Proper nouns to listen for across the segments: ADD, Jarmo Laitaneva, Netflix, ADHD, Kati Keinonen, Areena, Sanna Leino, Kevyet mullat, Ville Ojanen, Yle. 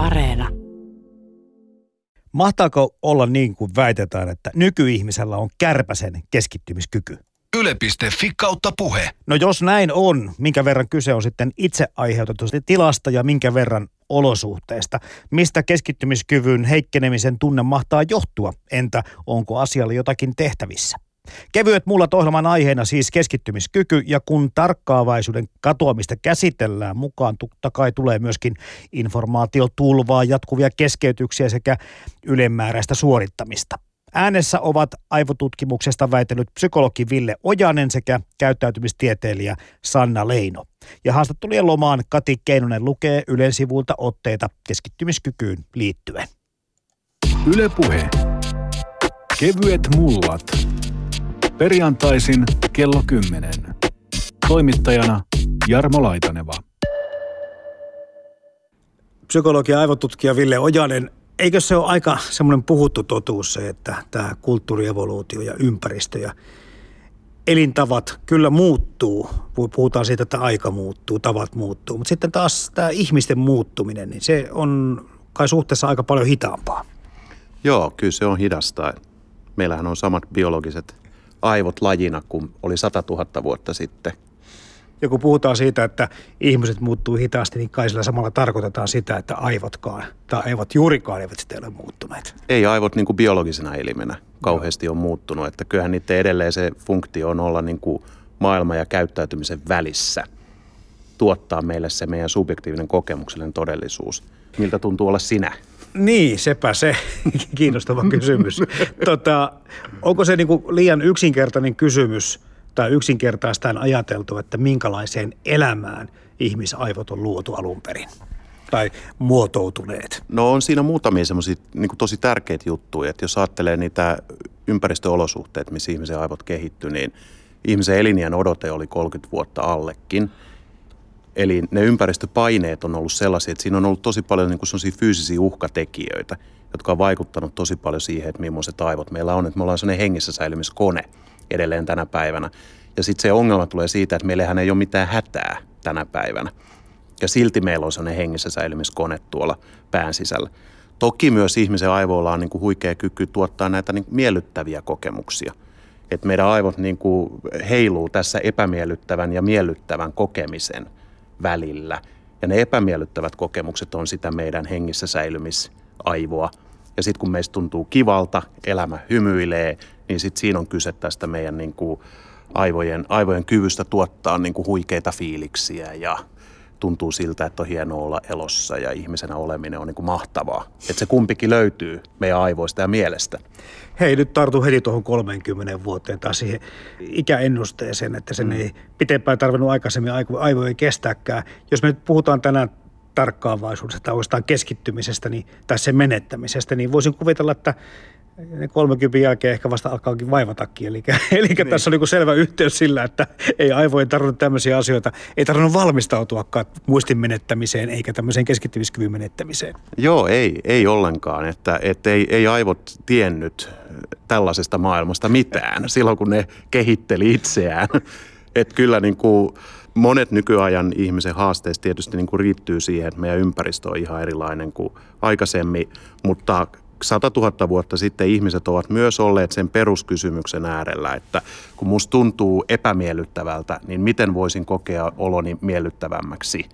Areena. Mahtaako olla niin kuin väitetään, että nykyihmisellä on kärpäsen keskittymiskyky? Yle.fi/puhe. No jos näin on, minkä verran kyse on sitten itse aiheutetusta tilasta ja minkä verran olosuhteista? Mistä keskittymiskyvyn heikkenemisen tunne mahtaa johtua? Entä onko asialle jotakin tehtävissä? Kevyet mullat -ohjelman aiheena siis keskittymiskyky, ja kun tarkkaavaisuuden katoamista käsitellään, mukaan totta kai tulee myöskin informaatiotulvaa, jatkuvia keskeytyksiä sekä ylimääräistä suorittamista. Äänessä ovat aivotutkimuksesta väitellyt psykologi Ville Ojanen sekä käyttäytymistieteilijä Sanna Leino. Ja haastattelujen lomaan Kati Keinonen lukee Ylen sivuilta otteita keskittymiskykyyn liittyen. Yle Puhe. Kevyet mullat. Perjantaisin kello 10. Toimittajana Jarmo Laitaneva. Psykologi ja aivotutkija Ville Ojanen, eikö se ole aika semmoinen puhuttu totuus se, että tämä kulttuurievoluutio ja ympäristö ja elintavat kyllä muuttuu. Puhutaan siitä, että aika muuttuu, tavat muuttuu, mutta sitten taas tämä ihmisten muuttuminen, niin se on kai suhteessa aika paljon hitaampaa. Joo, kyllä se on hidasta. Meillähän on samat biologiset aivot lajina kuin oli 100 000 vuotta sitten. Ja kun puhutaan siitä, että ihmiset muuttuu hitaasti, niin kai sillä samalla tarkoitetaan sitä, että aivotkaan tai aivot juurikaan eivät sitten ole muuttuneet. Ei aivot niin kuin biologisena elimenä kauheasti on muuttunut. Että kyllähän niiden edelleen se funktio on olla niin kuin maailman ja käyttäytymisen välissä. Tuottaa meille se meidän subjektiivinen kokemuksellinen todellisuus. Miltä tuntuu olla sinä? Niin, sepä se. Kiinnostava kysymys. Onko se niin kuin liian yksinkertainen kysymys? Tai yksinkertaistaan ajateltu, että minkälaiseen elämään ihmisaivot on luotu alun perin tai muotoutuneet? No on siinä muutamia semmoisia niin tosi tärkeitä juttuja, että jos ajattelee niitä ympäristöolosuhteet, missä ihmisen aivot kehittyi, niin ihmisen eliniän odote oli 30 vuotta allekin. Eli ne ympäristöpaineet on ollut sellaisia, että siinä on ollut tosi paljon niin kuin sellaisia fyysisiä uhkatekijöitä, jotka on vaikuttanut tosi paljon siihen, että millaiset aivot meillä on. Että me ollaan sellainen hengissä säilymiskone edelleen tänä päivänä. Ja sitten se ongelma tulee siitä, että meillähän ei ole mitään hätää tänä päivänä. Ja silti meillä on sellainen hengissä säilymiskone tuolla pään sisällä. Toki myös ihmisen aivoilla on niin kuin huikea kyky tuottaa näitä niin kuin miellyttäviä kokemuksia. Että meidän aivot niin kuin heiluu tässä epämiellyttävän ja miellyttävän kokemisen välillä. Ja ne epämiellyttävät kokemukset on sitä meidän hengissä säilymisaivoa. Ja sitten kun meistä tuntuu kivalta, elämä hymyilee, niin sitten siinä on kyse tästä meidän niin kuin aivojen kyvystä tuottaa niin kuin huikeita fiiliksiä ja tuntuu siltä, että on hienoa olla elossa ja ihmisenä oleminen on niin kuin mahtavaa. Että se kumpikin löytyy meidän aivoista ja mielestä. Hei, nyt tartu heti tuohon 30 vuoteen tai siihen ikäennusteeseen, että sen ei pitempään tarvinnut aikaisemmin, aivo ei kestääkään. Jos me nyt puhutaan tänään tarkkaavaisuudesta tai oikeastaan keskittymisestä niin, tai sen menettämisestä, niin voisin kuvitella, että 30 jälkeen ehkä vasta alkaakin vaivatakin. Eli niin. Tässä on niin selvä yhteys sillä, että ei aivojen tarvinnut tämmöisiä asioita, ei tarvinnut valmistautuakaan muistin menettämiseen eikä tämmöiseen keskittymiskyvyn menettämiseen. Joo, ei ollenkaan, että ei aivot tiennyt tällaisesta maailmasta mitään silloin, kun ne kehitteli itseään. Että kyllä niin kuin monet nykyajan ihmisen haasteista tietysti niin kuin riittyy siihen, että meidän ympäristö on ihan erilainen kuin aikaisemmin, mutta 100 000 vuotta sitten ihmiset ovat myös olleet sen peruskysymyksen äärellä, että kun musta tuntuu epämiellyttävältä, niin miten voisin kokea oloni miellyttävämmäksi?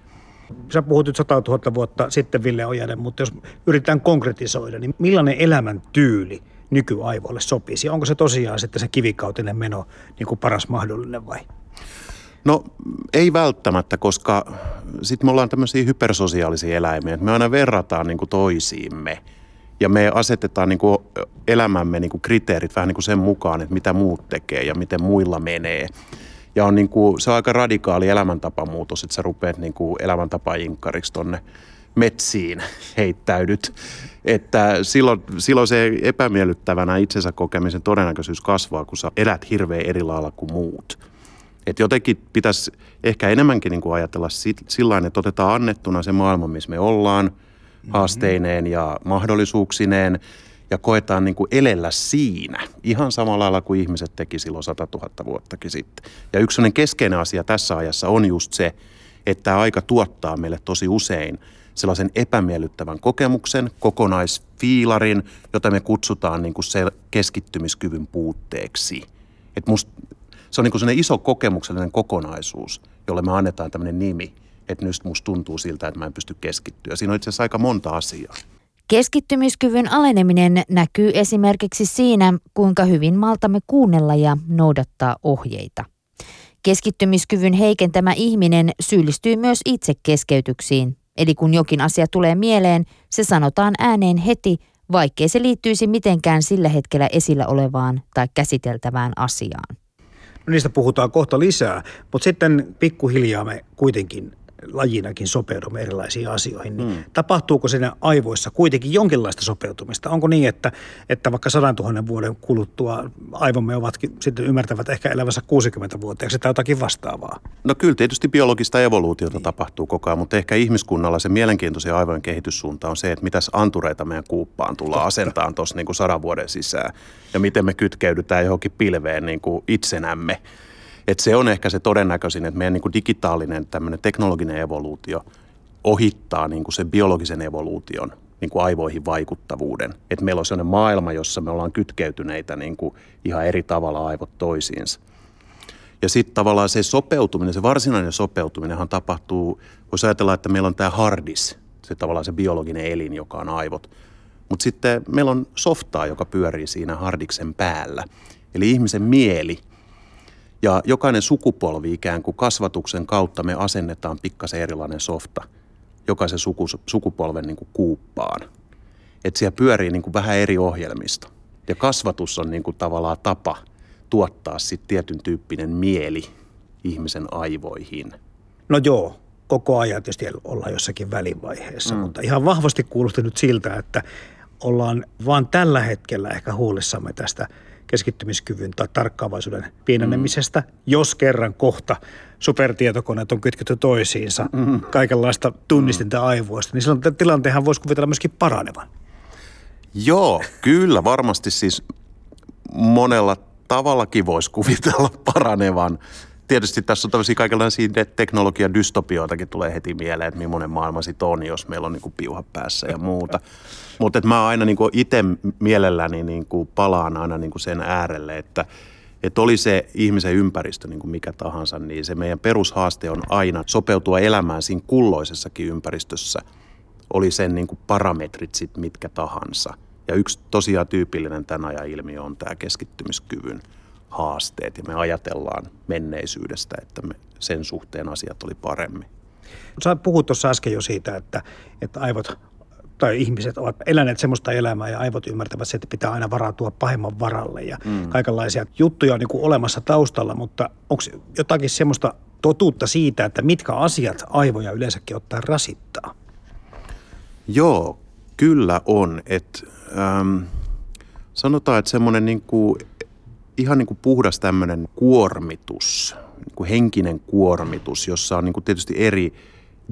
Sä puhut nyt 100 000 vuotta sitten, Ville Ojanen, mutta jos yritetään konkretisoida, niin millainen elämäntyyli nykyaivoille sopisi? Onko se tosiaan sitten se kivikautinen meno niin kuin paras mahdollinen vai? No ei välttämättä, koska sitten me ollaan tämmöisiä hypersosiaalisia eläimiä, että me aina verrataan niin kuin toisiimme. Ja me asetetaan niin kuin elämämme niin kuin kriteerit vähän niin kuin sen mukaan, että mitä muut tekee ja miten muilla menee. Ja on niin kuin, se on aika radikaali elämäntapamuutos, että sä rupeat niin kuin elämäntapajinkkariksi tonne metsiin heittäydyt. Että silloin se epämiellyttävänä itsensä kokemisen todennäköisyys kasvaa, kun sä elät hirveän eri lailla kuin muut. Että jotenkin pitäisi ehkä enemmänkin niin kuin ajatella sillain, että otetaan annettuna se maailma, missä me ollaan, haasteineen ja mahdollisuuksineen, ja koetaan niin kuin elellä siinä ihan samalla lailla kuin ihmiset teki silloin 100 000 vuottakin sitten. Ja yksi sellainen keskeinen asia tässä ajassa on just se, että aika tuottaa meille tosi usein sellaisen epämiellyttävän kokemuksen, kokonaisfiilarin, jota me kutsutaan niin kuin keskittymiskyvyn puutteeksi. Et se on niin kuin sellainen iso kokemuksellinen kokonaisuus, jolle me annetaan tämmöinen nimi, että nyt musta tuntuu siltä, että mä en pysty keskittyä. Siinä on itse asiassa aika monta asiaa. Keskittymiskyvyn aleneminen näkyy esimerkiksi siinä, kuinka hyvin maltamme kuunnella ja noudattaa ohjeita. Keskittymiskyvyn heikentämä ihminen syyllistyy myös itse keskeytyksiin. Eli kun jokin asia tulee mieleen, se sanotaan ääneen heti, vaikkei se liittyisi mitenkään sillä hetkellä esillä olevaan tai käsiteltävään asiaan. No niistä puhutaan kohta lisää, mutta sitten pikkuhiljaa me kuitenkin lajinakin sopeudumme erilaisiin asioihin. Niin tapahtuuko siinä aivoissa kuitenkin jonkinlaista sopeutumista? Onko niin, että vaikka 100 000 vuoden kuluttua aivomme ovatkin sitten ymmärtävät ehkä elävänsä 60-vuotiaaksi tai jotakin vastaavaa? No kyllä tietysti biologista evoluutiota tapahtuu koko ajan, mutta ehkä ihmiskunnalla se mielenkiintoisen aivojen kehityssuunta on se, että mitäs antureita meidän kuuppaan tullaan asentaan tuossa niin kuin 100 vuoden sisään ja miten me kytkeydytään johonkin pilveen niin kuin itsenämme. Että se on ehkä se todennäköisin, että meidän niin kuin digitaalinen tämmöinen teknologinen evoluutio ohittaa niin kuin sen biologisen evoluution niin kuin aivoihin vaikuttavuuden. Että meillä on sellainen maailma, jossa me ollaan kytkeytyneitä niin kuin ihan eri tavalla aivot toisiinsa. Ja sitten tavallaan se sopeutuminen, se varsinainen sopeutuminenhan tapahtuu, voisi ajatella, että meillä on tämä hardis, se tavallaan se biologinen elin, joka on aivot. Mutta sitten meillä on softaa, joka pyörii siinä hardiksen päällä, eli ihmisen mieli. Ja jokainen sukupolvi ikään kuin kasvatuksen kautta me asennetaan pikkasen erilainen softa jokaisen sukupolven niin kuin kuuppaan. Että siellä pyörii niin kuin vähän eri ohjelmista. Ja kasvatus on niin kuin tavallaan tapa tuottaa sitten tietyn tyyppinen mieli ihmisen aivoihin. No joo, koko ajan tietysti ollaan jossakin välivaiheessa, mutta ihan vahvasti kuulosti nyt siltä, että ollaan vaan tällä hetkellä ehkä huolissamme tästä keskittymiskyvyn tai tarkkaavaisuuden pienenemisestä, jos kerran kohta supertietokoneet on kytketty toisiinsa, kaikenlaista tunnistinta aivoista, niin silloin tilanteenhan voisi kuvitella myöskin paranevan. Joo, kyllä varmasti siis monella tavallakin voisi kuvitella paranevan. Tietysti tässä on tämmöisiä kaikenlaisia teknologia-dystopioitakin tulee heti mieleen, että millainen maailma sitten on, jos meillä on niinku piuha päässä ja muuta. Mutta mä aina niinku itse mielelläni niinku palaan aina niinku sen äärelle, että oli se ihmisen ympäristö niinku mikä tahansa, niin se meidän perushaaste on aina sopeutua elämään siinä kulloisessakin ympäristössä. Oli sen niinku parametrit sitten mitkä tahansa. Ja yksi tosiaan tyypillinen tämän ajan ilmiö on tämä keskittymiskyvyn haasteet, ja me ajatellaan menneisyydestä, että me sen suhteen asiat oli paremmin. Sä puhut tuossa äsken jo siitä, että aivot tai ihmiset ovat eläneet semmoista elämää ja aivot ymmärtävät se, että pitää aina varautua pahemman varalle ja kaikenlaisia juttuja on niin kuin olemassa taustalla, mutta onko jotakin semmoista totuutta siitä, että mitkä asiat aivoja yleensäkin ottaa rasittaa? Joo, kyllä on. Sanotaan, että semmoinen niin kuin ihan niin kuin puhdas tämmöinen kuormitus, niin kuin henkinen kuormitus, jossa on niin kuin tietysti eri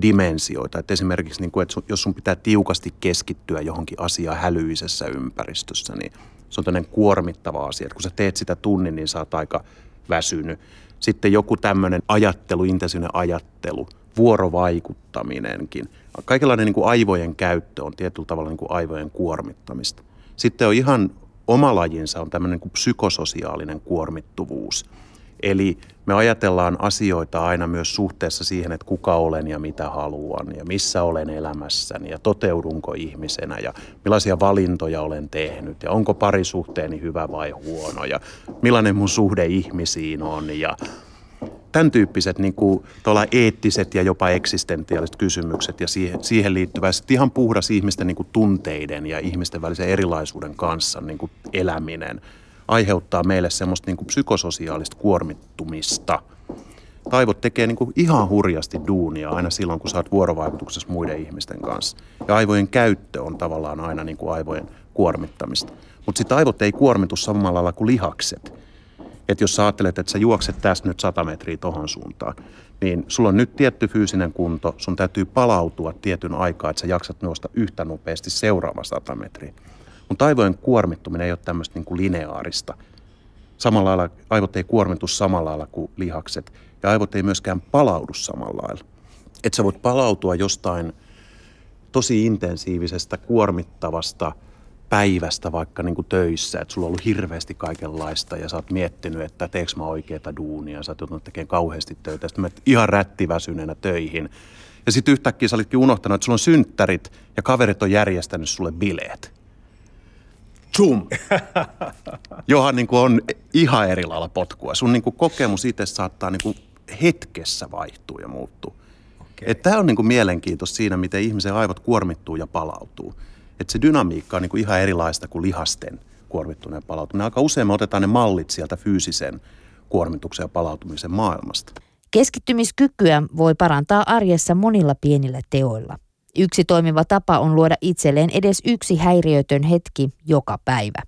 dimensioita. Et esimerkiksi, niin kuin, että jos sun pitää tiukasti keskittyä johonkin asiaan hälyisessä ympäristössä, niin se on tämmöinen kuormittava asia. Et kun sä teet sitä tunnin, niin sä oot aika väsynyt. Sitten joku tämmöinen ajattelu, intensiivinen ajattelu, vuorovaikuttaminenkin. Kaikenlainen niin kuin aivojen käyttö on tietyllä tavalla niin kuin aivojen kuormittamista. Sitten on ihan oma lajinsa on tämmöinen kuin psykososiaalinen kuormittuvuus. Eli me ajatellaan asioita aina myös suhteessa siihen, että kuka olen ja mitä haluan ja missä olen elämässäni ja toteudunko ihmisenä ja millaisia valintoja olen tehnyt ja onko parisuhteeni hyvä vai huono ja millainen mun suhde ihmisiin on ja tämän tyyppiset niin kuin eettiset ja jopa eksistentiaaliset kysymykset ja siihen liittyvä ihan puhdas ihmisten niin kuin tunteiden ja ihmisten välisen erilaisuuden kanssa niin kuin eläminen aiheuttaa meille semmoista niin kuin psykososiaalista kuormittumista. Aivot tekee niin kuin ihan hurjasti duunia aina silloin, kun sä oot vuorovaikutuksessa muiden ihmisten kanssa. Ja aivojen käyttö on tavallaan aina niin kuin aivojen kuormittamista. Mutta sitten aivot ei kuormitu samalla lailla kuin lihakset. Että jos sä ajattelet, että sä juokset tästä nyt 100 metriä tohon suuntaan, niin sulla on nyt tietty fyysinen kunto, sun täytyy palautua tietyn aikaa, että sä jaksat nousta yhtä nopeasti seuraava 100 metriä. Mutta aivojen kuormittuminen ei ole tämmöistä niin kuin lineaarista. Samalla lailla aivot ei kuormitu samalla lailla kuin lihakset, ja aivot ei myöskään palaudu samalla lailla. Että sä voit palautua jostain tosi intensiivisestä, kuormittavasta päivästä vaikka niin kuin töissä, että sulla on ollut hirveästi kaikenlaista ja sä oot miettinyt, että teekö mä oikeata duunia, sä oot joutunut tekemään kauheasti töitä, sitten menet ihan rättiväsyneenä töihin. Ja sitten yhtäkkiä sä olitkin unohtanut, että sulla on synttärit ja kaverit on järjestänyt sulle bileet. Zoom! Johan niin kuin on ihan eri lailla potkua. Sun niin kuin kokemus itse saattaa niin kuin hetkessä vaihtua ja muuttua. Okay. Tämä on niin kuin mielenkiintoista siinä, miten ihmisen aivot kuormittuu ja palautuu. Että se dynamiikka on niin kuin ihan erilaista kuin lihasten kuormittuneen palautuminen. Aika usein me otetaan ne mallit sieltä fyysisen kuormituksen ja palautumisen maailmasta. Keskittymiskykyä voi parantaa arjessa monilla pienillä teoilla. Yksi toimiva tapa on luoda itselleen edes yksi häiriötön hetki joka päivä.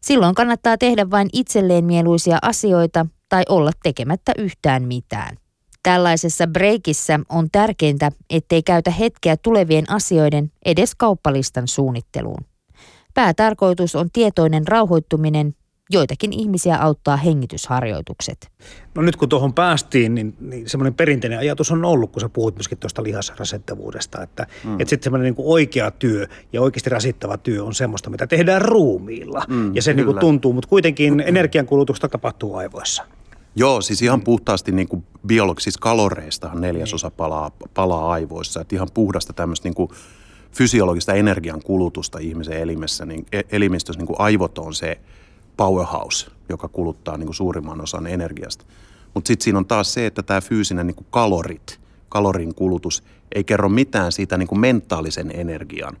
Silloin kannattaa tehdä vain itselleen mieluisia asioita tai olla tekemättä yhtään mitään. Tällaisessa breakissä on tärkeintä, ettei käytä hetkeä tulevien asioiden edes kauppalistan suunnitteluun. Päätarkoitus on tietoinen rauhoittuminen. Joitakin ihmisiä auttaa hengitysharjoitukset. No nyt kun tuohon päästiin, niin semmoinen perinteinen ajatus on ollut, kun sä puhut myöskin tuosta lihasrasittavuudesta, että et sitten semmoinen niin kuin oikea työ ja oikeasti rasittava työ on semmoista, mitä tehdään ruumiilla. Ja se niin kuin tuntuu, mutta kuitenkin energiankulutusta tapahtuu aivoissa. Joo, siis ihan puhtaasti niin kuin biologisista kaloreistahan 4% palaa aivoissa. Että ihan puhdasta tämmöistä niin kuin fysiologista energiankulutusta ihmisen elimessä, niin elimistössä niin kuin aivot on se powerhouse, joka kuluttaa niin kuin suurimman osan energiasta. Mutta sitten siinä on taas se, että tämä fyysinen niin kuin kalorin kulutus ei kerro mitään siitä niin kuin mentaalisen energian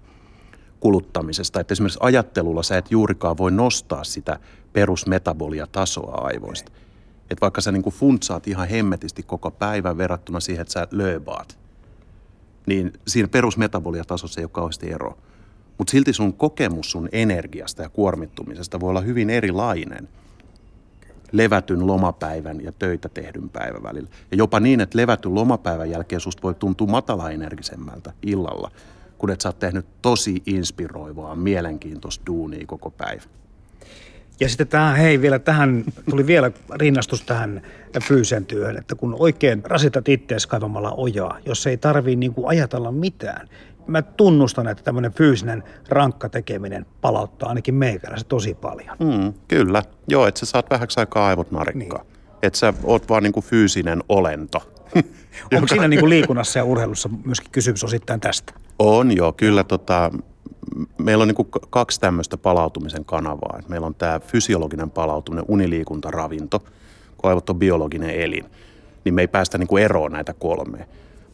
kuluttamisesta. Että esimerkiksi ajattelulla sä et juurikaan voi nostaa sitä perusmetaboliatasoa aivoista. Että vaikka sä niin kuin funtsaat ihan hemmetisti koko päivän verrattuna siihen, että sä lööbaat, niin siinä perusmetaboliatasossa ei ole kauheasti eroa. Mutta silti sun kokemus sun energiasta ja kuormittumisesta voi olla hyvin erilainen levätyn lomapäivän ja töitä tehdyn päivän välillä. Ja jopa niin, että levätyn lomapäivän jälkeen susta voi tuntua matalaenergisemmältä illalla, kun et sä oot tehnyt tosi inspiroivaa, mielenkiintoista duunia koko päivä. Ja sitten tuli vielä rinnastus tähän fyysiseen työhön, että kun oikein rasitat ittees kaivamalla ojaa, jos ei tarvii niin kuin ajatella mitään. Mä tunnustan, että tämmöinen fyysinen rankka tekeminen palauttaa ainakin meikäläisen tosi paljon. Kyllä. Joo, että sä saat vähäksi aikaa aivot narikkaa. Niin. Että sä oot vaan niin kuin fyysinen olento. Onko siinä niin kuin liikunnassa ja urheilussa myöskin kysymys osittain tästä? On joo, kyllä meillä on niin kuin kaksi tämmöistä palautumisen kanavaa. Et meillä on tämä fysiologinen palautuminen, uniliikunta, ravinto, kun aivot on biologinen elin. Niin me ei päästä niin kuin eroon näitä kolmea.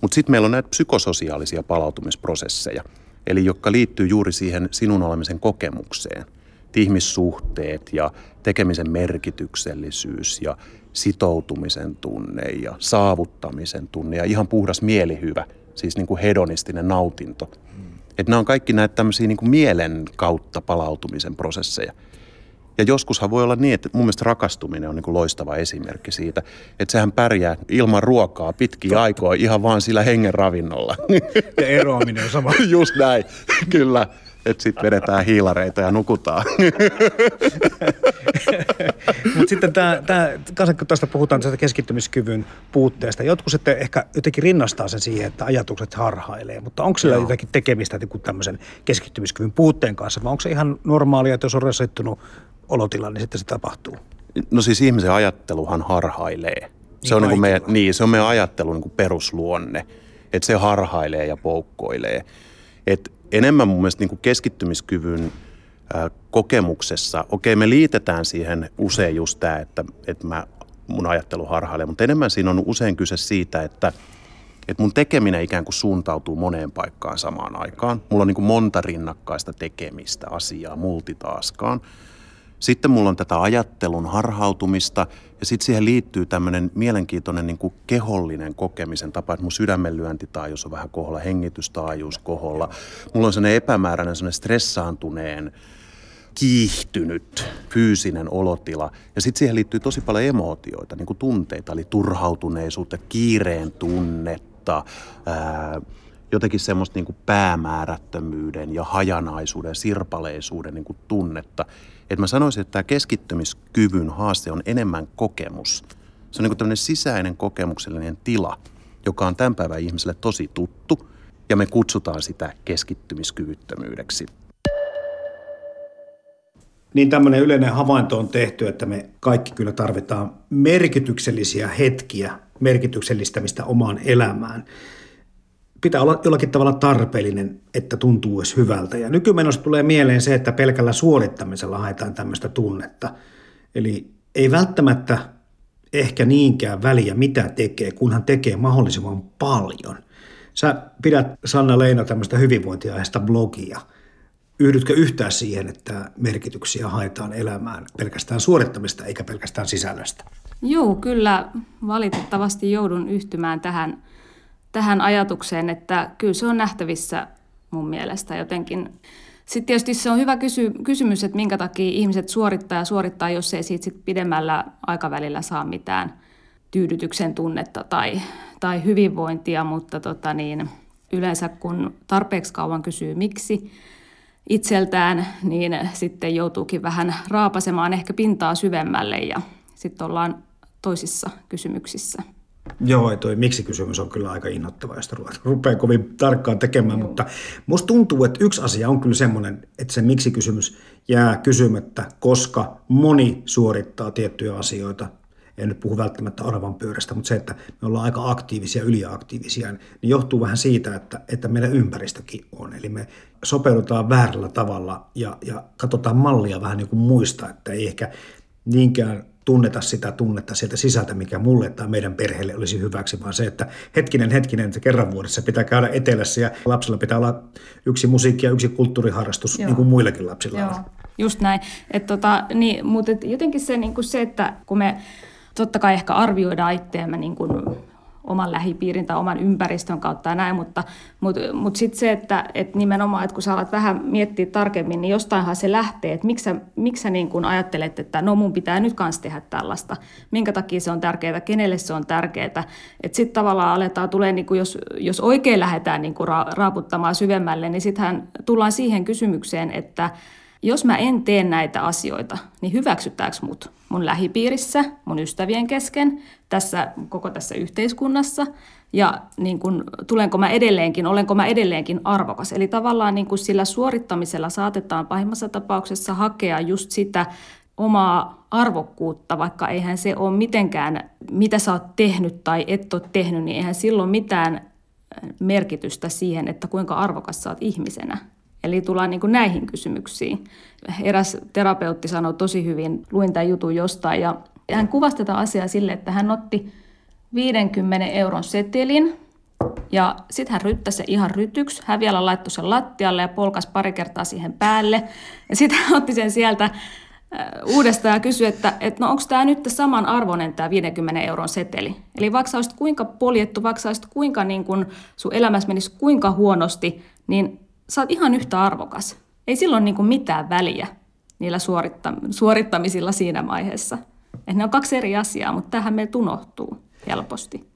Mutta sitten meillä on näitä psykososiaalisia palautumisprosesseja, eli jotka liittyy juuri siihen sinun olemisen kokemukseen. Ihmissuhteet ja tekemisen merkityksellisyys ja sitoutumisen tunne ja saavuttamisen tunne ja ihan puhdas mielihyvä, siis niin kuin hedonistinen nautinto. Että nämä on kaikki näitä tämmöisiä niin kuin mielen kautta palautumisen prosesseja. Ja joskushan voi olla niin, että mun mielestä rakastuminen on niin kuin loistava esimerkki siitä, että sehän pärjää ilman ruokaa pitkiä aikoja ihan vaan sillä hengen ravinnolla. Ja eroaminen on sama. Just näin, kyllä. Että sitten vedetään hiilareita ja nukutaan. Mutta sitten kun tästä puhutaan tästä keskittymiskyvyn puutteesta, jotkut sitten ehkä jotenkin rinnastaa sen siihen, että ajatukset harhailee. Mutta onko sillä jotakin tekemistä tämmöisen keskittymiskyvyn puutteen kanssa, vai onko se ihan normaalia, että jos on rasittunut olotila, niin sitten se tapahtuu? No siis ihmisen ajatteluhan harhailee. Se on meidän ajattelun niin perusluonne, että se harhailee ja poukkoilee. Että enemmän mun mielestä niin kuin keskittymiskyvyn kokemuksessa, me liitetään siihen usein just tämä, että mun ajattelu harhailee, mutta enemmän siinä on usein kyse siitä, että mun tekeminen ikään kuin suuntautuu moneen paikkaan samaan aikaan. Mulla on niin kuin monta rinnakkaista tekemistä asiaa multitaskaan. Sitten mulla on tätä ajattelun harhautumista ja sitten siihen liittyy tämmöinen mielenkiintoinen niin kuin kehollinen kokemisen tapa, että mun sydämenlyöntitaajuus on vähän koholla, hengitystaajuus koholla. Mulla on sellainen epämääräinen, sellainen stressaantuneen, kiihtynyt fyysinen olotila ja sitten siihen liittyy tosi paljon emootioita, niin kuin tunteita, eli turhautuneisuutta, kiireen tunnetta, jotenkin semmoista niin kuin päämäärättömyyden ja hajanaisuuden, sirpaleisuuden niin kuin tunnetta. Että mä sanoisin, että tämä keskittymiskyvyn haaste on enemmän kokemus. Se on niin kuin tämmöinen sisäinen kokemuksellinen tila, joka on tämän päivän ihmiselle tosi tuttu. ja me kutsutaan sitä keskittymiskyvyttömyydeksi. Niin tämmöinen yleinen havainto on tehty, että me kaikki kyllä tarvitaan merkityksellisiä hetkiä, merkityksellistämistä omaan elämään. Pitää olla jollakin tavalla tarpeellinen, että tuntuu edes hyvältä. Ja nykymenossa tulee mieleen se, että pelkällä suorittamisella haetaan tämmöistä tunnetta. Eli ei välttämättä ehkä niinkään väliä, mitä tekee, kunhan tekee mahdollisimman paljon. Sä pidät, Sanna Leino, tämmöistä hyvinvointiaiheista blogia. Yhdytkö yhtään siihen, että merkityksiä haetaan elämään pelkästään suorittamista eikä pelkästään sisällöstä? Joo, kyllä valitettavasti joudun yhtymään tähän ajatukseen, että kyllä se on nähtävissä mun mielestä jotenkin. Sitten tietysti se on hyvä kysymys, että minkä takia ihmiset suorittaa, jos ei siitä sit pidemmällä aikavälillä saa mitään tyydytyksen tunnetta tai hyvinvointia, mutta yleensä kun tarpeeksi kauan kysyy miksi itseltään, niin sitten joutuukin vähän raapasemaan ehkä pintaa syvemmälle ja sitten ollaan toisissa kysymyksissä. Joo, toi miksi-kysymys on kyllä aika innoittava, josta rupeaa kovin tarkkaan tekemään, Mutta musta tuntuu, että yksi asia on kyllä semmoinen, että se miksi-kysymys jää kysymättä, koska moni suorittaa tiettyjä asioita. En nyt puhu välttämättä oravan pyörästä, mutta se, että me ollaan aika aktiivisia, yliaktiivisia, niin johtuu vähän siitä, että meidän ympäristökin on. Eli me sopeudutaan väärällä tavalla ja katsotaan mallia vähän niin kuin muista, että ei ehkä niinkään tunneta sitä tunnetta sieltä sisältä, mikä mulle tai meidän perheelle olisi hyväksi, vaan se, että hetkinen, että kerran vuodessa pitää käydä etelässä ja lapsilla pitää olla yksi musiikki ja yksi kulttuuriharrastus, Niin kuin muillakin lapsilla on. Just näin. Niin, mutta jotenkin se, että kun me totta kai ehkä arvioidaan itseämme niin kuin oman lähipiirin tai oman ympäristön kautta ja näin, mutta sitten se, että nimenomaan, että kun sä alat vähän miettiä tarkemmin, niin jostainhan se lähtee, että miksi sä niin kuin ajattelet, että no mun pitää nyt kanssa tehdä tällaista, minkä takia se on tärkeää, kenelle se on tärkeää, että sitten tavallaan aletaan tulee, niin kuin jos oikein lähdetään niin kuin raaputtamaan syvemmälle, niin sittenhän tullaan siihen kysymykseen, että jos mä en tee näitä asioita, niin hyväksytäänkö mut mun lähipiirissä, mun ystävien kesken, koko tässä yhteiskunnassa ja niin kun, olenko mä edelleenkin arvokas. Eli tavallaan niin kun sillä suorittamisella saatetaan pahimmassa tapauksessa hakea just sitä omaa arvokkuutta, vaikka eihän se ole mitenkään, mitä sä oot tehnyt tai et ole tehnyt, niin eihän silloin mitään merkitystä siihen, että kuinka arvokas sä oot ihmisenä. Eli tullaan niin kuin näihin kysymyksiin. Eräs terapeutti sanoi tosi hyvin, luin tämän jutun jostain, ja hän kuvasi tätä asiaa sille, että hän otti 50 € setelin, ja sitten hän ryttäsi se ihan rytyksi. Hän vielä laittoi sen lattialle ja polkasi pari kertaa siihen päälle, ja sitten hän otti sen sieltä uudestaan ja kysyi, että no onko tämä nyt saman arvoinen tämä 50 € seteli. Eli vaikka sä olisit kuinka poljettu, vaikka sä olisit kuinka niin kun sun elämässä menisi kuinka huonosti, niin sä oot ihan yhtä arvokas. Ei silloin niin kuin mitään väliä niillä suorittamisilla siinä vaiheessa. Et ne on kaksi eri asiaa, mutta tämähän meiltä unohtuu helposti.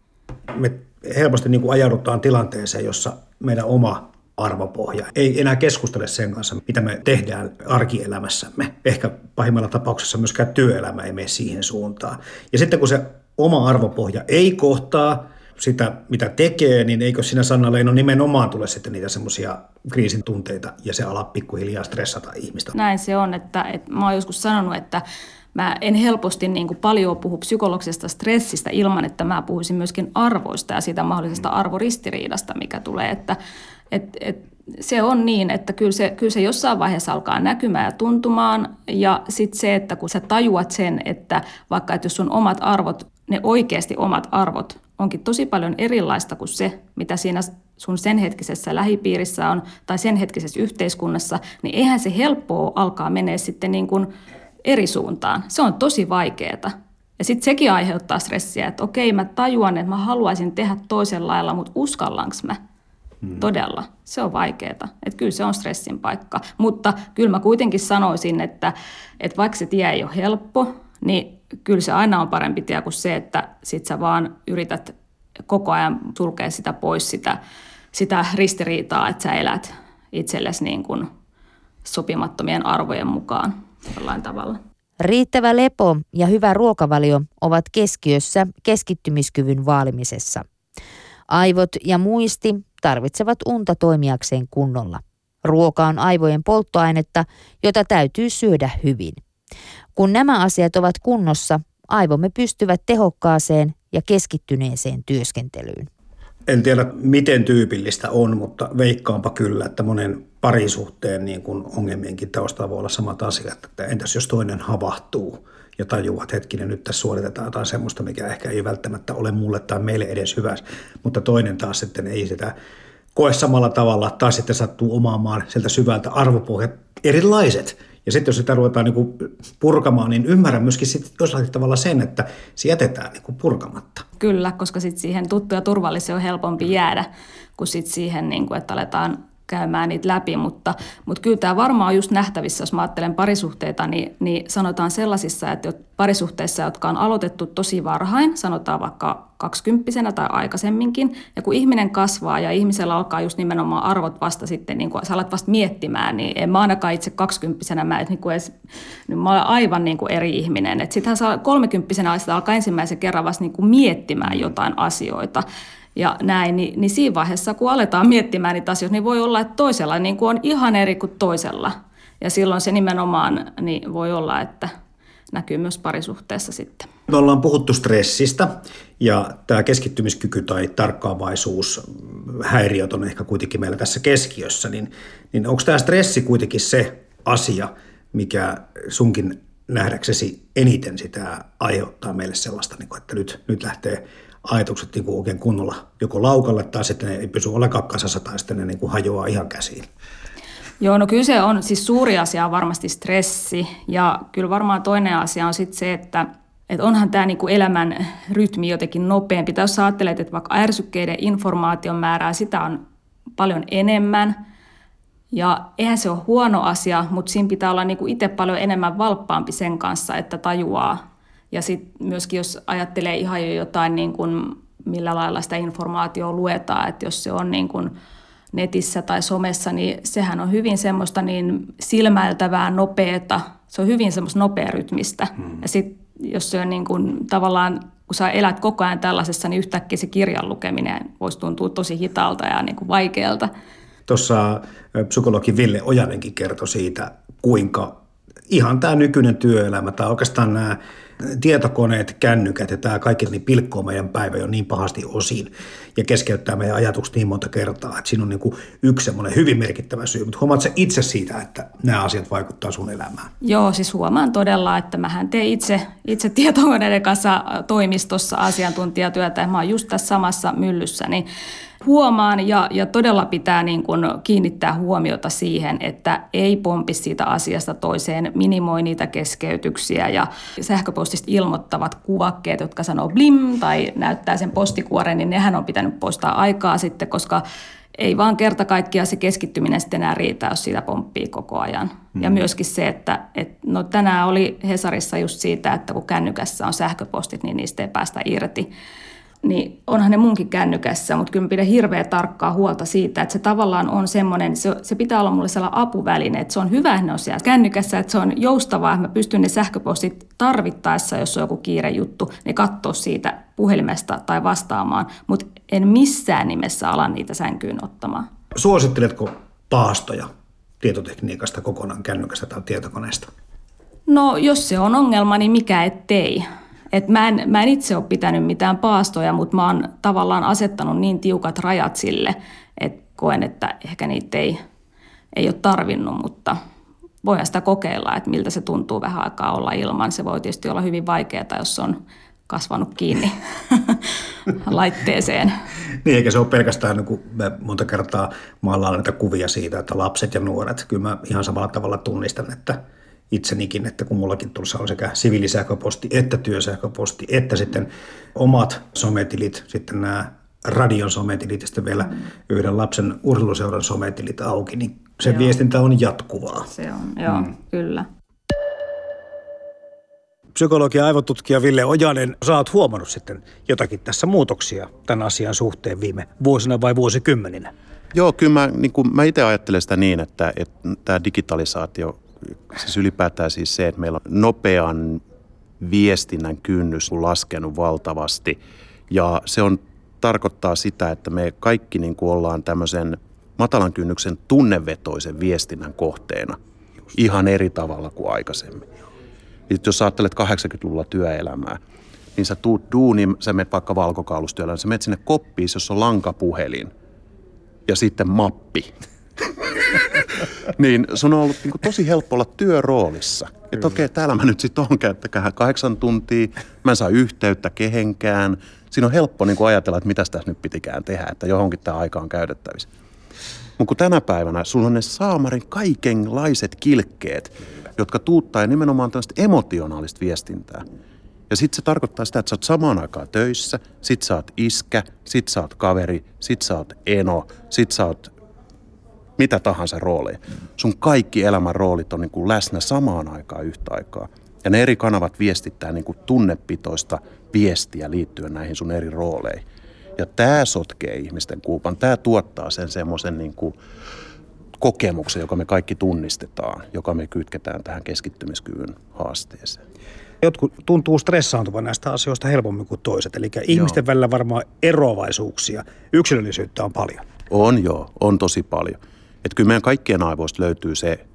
Me helposti niin kuin ajaudutaan tilanteeseen, jossa meidän oma arvopohja ei enää keskustele sen kanssa, mitä me tehdään arkielämässämme. Ehkä pahimmalla tapauksessa myöskään työelämä ei mene siihen suuntaan. Ja sitten kun se oma arvopohja ei kohtaa sitä, mitä tekee, niin eikö sinä, Sanna Leino, nimenomaan tule sitten niitä semmoisia kriisin tunteita ja se ala pikkuhiljaa stressata ihmistä? Näin se on, että mä oon joskus sanonut, että mä en helposti niin kuin paljon puhu psykologisesta stressistä ilman, että mä puhuisin myöskin arvoista ja siitä mahdollisesta arvoristiriidasta, mikä tulee, että se on niin, että kyllä se jossain vaiheessa alkaa näkymään ja tuntumaan ja sitten se, että kun sä tajuat sen, että vaikka että jos sun omat arvot, ne oikeasti omat arvot onkin tosi paljon erilaista kuin se, mitä siinä sun sen hetkisessä lähipiirissä on tai sen hetkisessä yhteiskunnassa, niin eihän se helppoa alkaa menee sitten niin kuin eri suuntaan. Se on tosi vaikeaa. Ja sitten sekin aiheuttaa stressiä, että okei, mä tajuan, että mä haluaisin tehdä toisella lailla, mutta uskallanko mä? Todella. Se on vaikeaa. Että kyllä se on stressin paikka. Mutta kyllä mä kuitenkin sanoisin, että vaikka se tie ei ole helppo, niin kyllä se aina on parempi tie kuin se, että sit sä vaan yrität koko ajan sulkea sitä pois, sitä ristiriitaa, että sä elät itsellesi niin kuin sopimattomien arvojen mukaan jollain tavalla. Riittävä lepo ja hyvä ruokavalio ovat keskiössä keskittymiskyvyn vaalimisessa. Aivot ja muisti tarvitsevat unta toimijakseen kunnolla. Ruoka on aivojen polttoainetta, jota täytyy syödä hyvin. Kun nämä asiat ovat kunnossa, aivomme pystyvät tehokkaaseen ja keskittyneeseen työskentelyyn. En tiedä, miten tyypillistä on, mutta veikkaanpa kyllä, että monen parisuhteen niin kuin ongelmienkin taustalla voi olla samat asiat. Että entäs jos toinen havahtuu ja tajuaa, että hetkinen, nyt tässä suoritetaan jotain semmoista, mikä ehkä ei välttämättä ole mulle tai meille edes hyvä, mutta toinen taas sitten ei sitä koe samalla tavalla, tai sitten sattuu omaamaan sieltä syvältä arvopohjat erilaiset. Ja sitten jos sitä ruvetaan niin kuin purkamaan, niin ymmärrän myöskin sitten toisaalta tavalla sen, että se jätetään niin kuin purkamatta. Kyllä, koska sitten siihen tuttu ja turvalliseen on helpompi jäädä kuin sitten siihen, niin kuin, että aletaan käymään niitä läpi. Mutta kyllä tämä varmaan on just nähtävissä, jos mä ajattelen parisuhteita, niin sanotaan sellaisissa, että parisuhteissa, jotka on aloitettu tosi varhain, sanotaan vaikka 20-vuotiaana tai aikaisemminkin, ja kun ihminen kasvaa ja ihmisellä alkaa just nimenomaan arvot vasta sitten, niin kun sä alat vasta miettimään, niin en mä ainakaan itse 20-vuotiaana, mä olen aivan niin kuin eri ihminen. Sittenhän saa 30-vuotiaana alkaa ensimmäisen kerran vasta niin kuin miettimään jotain asioita, ja näin, niin siinä vaiheessa, kun aletaan miettimään niitä asioita, niin voi olla, että toisella niin kuin on ihan eri kuin toisella. Ja silloin se nimenomaan niin voi olla, että näkyy myös parisuhteessa sitten. Me ollaan puhuttu stressistä ja tämä keskittymiskyky tai tarkkaavaisuushäiriöt on ehkä kuitenkin meillä tässä keskiössä. Niin onko tämä stressi kuitenkin se asia, mikä sunkin nähdäksesi eniten sitä aiheuttaa meille sellaista, että nyt lähtee ajatukset niin kuin oikein kunnolla joko laukalle tai sitten ne ei pysy olekaan kasassa tai sitten ne niin kuin hajoaa ihan käsiin? Joo, no kyllä se on, siis suuri asia on varmasti stressi ja kyllä varmaan toinen asia on sitten se, että onhan tämä niin kuin elämän rytmi jotenkin nopeampi. Tai jos sä ajattelet, että vaikka ärsykkeiden informaation määrää, sitä on paljon enemmän ja eihän se ole huono asia, mutta siinä pitää olla niin kuin itse paljon enemmän valppaampi sen kanssa, että tajuaa. Ja sitten myöskin, jos ajattelee ihan jo jotain, niin kun, millä lailla sitä informaatiota luetaan, että jos se on niin kun netissä tai somessa, niin sehän on hyvin semmoista niin silmäiltävää, nopeata. Se on hyvin semmoista nopearytmistä. Ja sitten, jos se on niin kun, tavallaan, kun sä elät koko ajan tällaisessa, niin yhtäkkiä se kirjan lukeminen voisi tuntua tosi hitaalta ja niin kun vaikealta. Tuossa psykologi Ville Ojanenkin kertoi siitä, kuinka ihan tämä nykyinen työelämä tai oikeastaan nämä tietokoneet, kännykät ja tämä kaikki niin pilkkoo meidän päivä jo niin pahasti osin ja keskeyttää meidän ajatukset niin monta kertaa, että siinä on niin kuin yksi semmoinen hyvin merkittävä syy. Mutta huomaatko sä itse siitä, että nämä asiat vaikuttaa sun elämään? Joo, siis huomaan todella, että mähän teen itse tietokoneiden kanssa toimistossa asiantuntijatyötä ja mä oon just tässä samassa myllyssä, niin huomaan ja todella pitää niin kuin kiinnittää huomiota siihen, että ei pompi siitä asiasta toiseen, minimoi niitä keskeytyksiä ja sähköpostista ilmoittavat kuvakkeet, jotka sanoo blim tai näyttää sen postikuoren, niin nehän on pitänyt poistaa aikaa sitten, koska ei vaan kerta kaikkiaan se keskittyminen sitten enää riitä, jos siitä pomppii koko ajan. Ja myöskin se, että no tänään oli Hesarissa just siitä, että kun kännykässä on sähköpostit, niin niistä ei päästä irti. Niin onhan ne munkin kännykässä, mutta kyllä mä pidän hirveän tarkkaa huolta siitä, että se tavallaan on semmoinen, se pitää olla mulle sellainen apuväline, että se on hyvä, että ne on siellä kännykässä, että se on joustavaa, että mä pystyn ne sähköpostit tarvittaessa, jos on joku kiire juttu, ne katsoa siitä puhelimesta tai vastaamaan, mutta en missään nimessä ala niitä sänkyyn ottamaan. Suositteletko paastoja tietotekniikasta kokonaan kännykästä tai tietokoneesta? No jos se on ongelma, niin mikä ettei. Mä en itse ole pitänyt mitään paastoja, mutta mä oon tavallaan asettanut niin tiukat rajat sille, että koen, että ehkä niitä ei ole tarvinnut, mutta voidaan sitä kokeilla, että miltä se tuntuu vähän aikaa olla ilman. Se voi tietysti olla hyvin vaikeaa, jos on kasvanut kiinni laitteeseen. Niin, eikä se ole pelkästään, niin kun mä monta kertaa maaillaan näitä kuvia siitä, että lapset ja nuoret, kyllä mä ihan samalla tavalla tunnistan, että itsenikin, että kun mullakin tulossa on sekä siviilisähköposti että työsähköposti, että sitten omat sometilit, sitten nämä radion sometilit ja sitten vielä yhden lapsen urheiluseuran sometilit auki, niin se viestintä on jatkuvaa. Se on, joo, kyllä. Psykologi ja aivotutkija Ville Ojanen, sä oot huomannut sitten jotakin tässä muutoksia tämän asian suhteen viime vuosina vai vuosikymmeninä? Joo, kyllä mä itse ajattelen sitä niin, että tämä digitalisaatio, siis ylipäätään siis se, että meillä on nopean viestinnän kynnys laskenut valtavasti ja se on tarkoittaa sitä, että me kaikki niin kuin ollaan tämmöisen matalan kynnyksen tunnevetoisen viestinnän kohteena ihan eri tavalla kuin aikaisemmin. Ja jos ajattelet 80-luvulla työelämää, niin sä tuut duuniin, sä menet vaikka valkokaulustyöllä, niin sä menet sinne koppiin, jossa on lankapuhelin ja sitten mappi. Niin sun on ollut niin kuin tosi helppo olla työroolissa. Että okei, täällä mä nyt sitten oon, käyttäkää 8 tuntia, mä en saa yhteyttä kehenkään. Siinä on helppo niin kuin ajatella, että mitäs tässä nyt pitikään tehdä, että johonkin tämä aika on käytettävissä. Mutta kun tänä päivänä sulla on ne saamarin kaikenlaiset kilkkeet, jotka tuuttaa nimenomaan tällaista emotionaalista viestintää. Ja sitten se tarkoittaa sitä, että sä oot samaan aikaan töissä, sit sä oot iskä, sit sä oot kaveri, sit sä oot eno, sit sä oot mitä tahansa rooleja. Sun kaikki elämän roolit on niin kuin läsnä samaan aikaan yhtä aikaa. Ja ne eri kanavat viestittää niin kuin tunnepitoista viestiä liittyen näihin sun eri rooleihin. Ja tää sotkee ihmisten kuupan. Tää tuottaa sen semmoisen niin kuin kokemuksen, joka me kaikki tunnistetaan, joka me kytketään tähän keskittymiskyvyn haasteeseen. Jotkut tuntuu stressaantuvan näistä asioista helpommin kuin toiset. Eli ihmisten välillä varmaan eroavaisuuksia, yksilöllisyyttä on paljon. On joo, on tosi paljon. Että kyllä meidän kaikkien aivoista löytyy se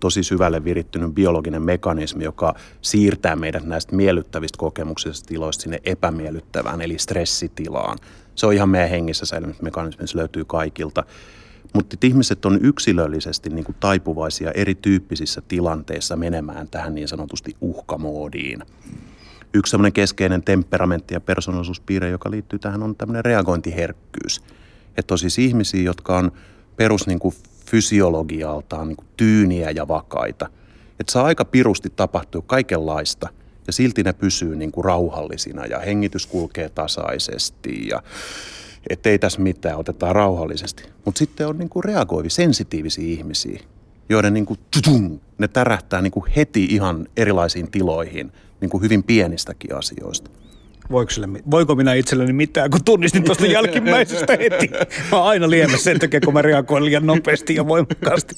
tosi syvälle virittynyt biologinen mekanismi, joka siirtää meidät näistä miellyttävistä kokemuksista tiloista sinne epämiellyttävään, eli stressitilaan. Se on ihan meidän hengissä säilymismekanismissa, löytyy kaikilta. Mutta ihmiset on yksilöllisesti niin kuin taipuvaisia erityyppisissä tilanteissa menemään tähän niin sanotusti uhkamoodiin. Yksi sellainen keskeinen temperamentti- ja persoonallisuuspiirre, joka liittyy tähän, on tämmöinen reagointiherkkyys. Että on siis ihmisiä, jotka on perus niin kuin fysiologialtaan niin kuin tyyniä ja vakaita. Että saa aika pirusti tapahtua kaikenlaista ja silti ne pysyy niin kuin rauhallisina ja hengitys kulkee tasaisesti ja että ei tässä mitään, otetaan rauhallisesti. Mutta sitten on niinku reagoivia, sensitiivisiä ihmisiä, joiden niinku ne tärähtää niinku heti ihan erilaisiin tiloihin, niinku hyvin pienistäkin asioista. Voiko minä itselleni mitään, kun tunnistin tuosta jälkimmäisestä heti? Mä oon aina liemessä sen takia, kun mä reagoin liian nopeasti ja voimakkaasti.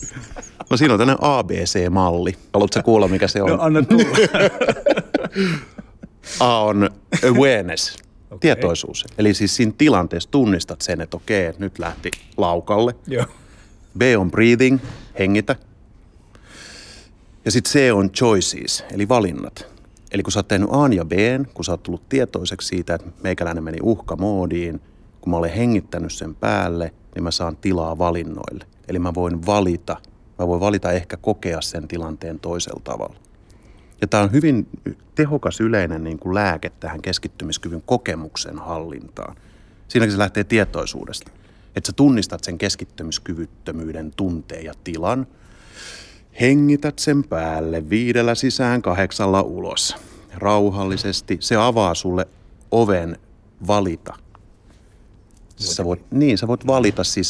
No siinä on tämmöinen ABC-malli. Haluatko sä kuulla, mikä se on? No anna tulla. A on awareness. Okay. Tietoisuus. Eli siis siinä tilanteessa tunnistat sen, että okei, nyt lähti laukalle. Joo. B on breathing, hengitä. Ja sitten C on choices, eli valinnat. Eli kun sä oot tehnyt A ja B, kun sä oot tullut tietoiseksi siitä, että meikäläinen meni uhkamoodiin, kun mä olen hengittänyt sen päälle, niin mä saan tilaa valinnoille. Eli mä voin valita. Mä voin valita ehkä kokea sen tilanteen toisella tavalla. Ja tämä on hyvin tehokas yleinen niin kuin lääke tähän keskittymiskyvyn kokemuksen hallintaan. Siinäkin se lähtee tietoisuudesta. Että sä tunnistat sen keskittymiskyvyttömyyden tunteen ja tilan. Hengität sen päälle 5 sisään 8 ulos. Rauhallisesti. Se avaa sulle oven valita. Sä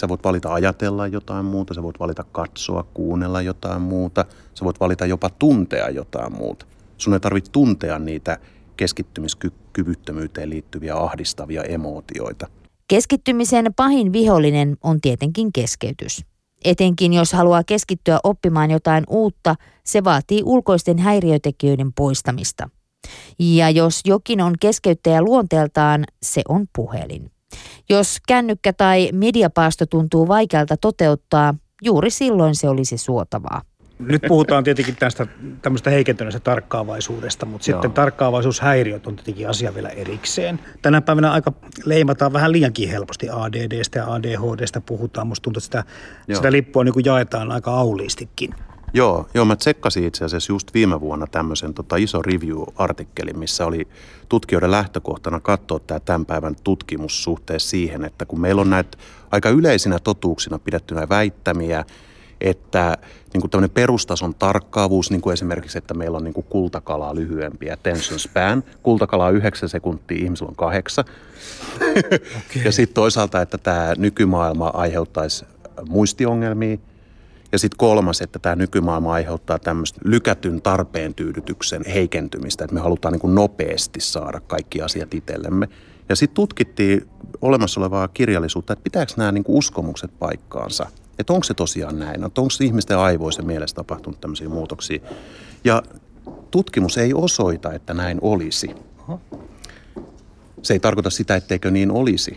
voit valita ajatella jotain muuta, sä voit valita katsoa, kuunnella jotain muuta, sä voit valita jopa tuntea jotain muuta. Sun ei tarvitse tuntea niitä keskittymiskyvyttömyyteen liittyviä ahdistavia emootioita. Keskittymisen pahin vihollinen on tietenkin keskeytys. Etenkin jos haluaa keskittyä oppimaan jotain uutta, se vaatii ulkoisten häiriötekijöiden poistamista. Ja jos jokin on keskeyttäjä luonteeltaan, se on puhelin. Jos kännykkä tai mediapaasto tuntuu vaikealta toteuttaa, juuri silloin se olisi suotavaa. Nyt puhutaan tietenkin tästä tämmöistä heikentyneestä tarkkaavaisuudesta, mutta sitten tarkkaavaisuushäiriöt on tietenkin asia vielä erikseen. Tänä päivänä aika leimataan vähän liiankin helposti ADDstä ja ADHDstä puhutaan. Musta tuntuu, että sitä lippua niin kuin jaetaan aika auliistikin. Joo, mä tsekkasin itse asiassa just viime vuonna tämmöisen iso review-artikkelin, missä oli tutkijoiden lähtökohtana katsoa tämän päivän tutkimus suhteessa siihen, että kun meillä on näitä aika yleisinä totuuksina pidettynä väittämiä, että niin kuin tämmöinen perustason tarkkaavuus, niin kuin esimerkiksi, että meillä on niin kuin kultakalaa lyhyempi, attention span, kultakalaa 9 sekuntia, ihmisellä on 8. Okay. Ja sitten toisaalta, että tämä nykymaailma aiheuttaisi muistiongelmia. Ja sitten 3, että tämä nykymaailma aiheuttaa tämmöistä lykätyn tarpeen tyydytyksen heikentymistä, että me halutaan niin kuin nopeasti saada kaikki asiat itsellemme. Ja sitten tutkittiin olemassa olevaa kirjallisuutta, että pitääkö nämä niin kuin uskomukset paikkaansa, että onko se tosiaan näin, että onko ihmisten aivoissa mielessä tapahtunut tämmöisiä muutoksia. Ja tutkimus ei osoita, että näin olisi. Se ei tarkoita sitä, etteikö niin olisi,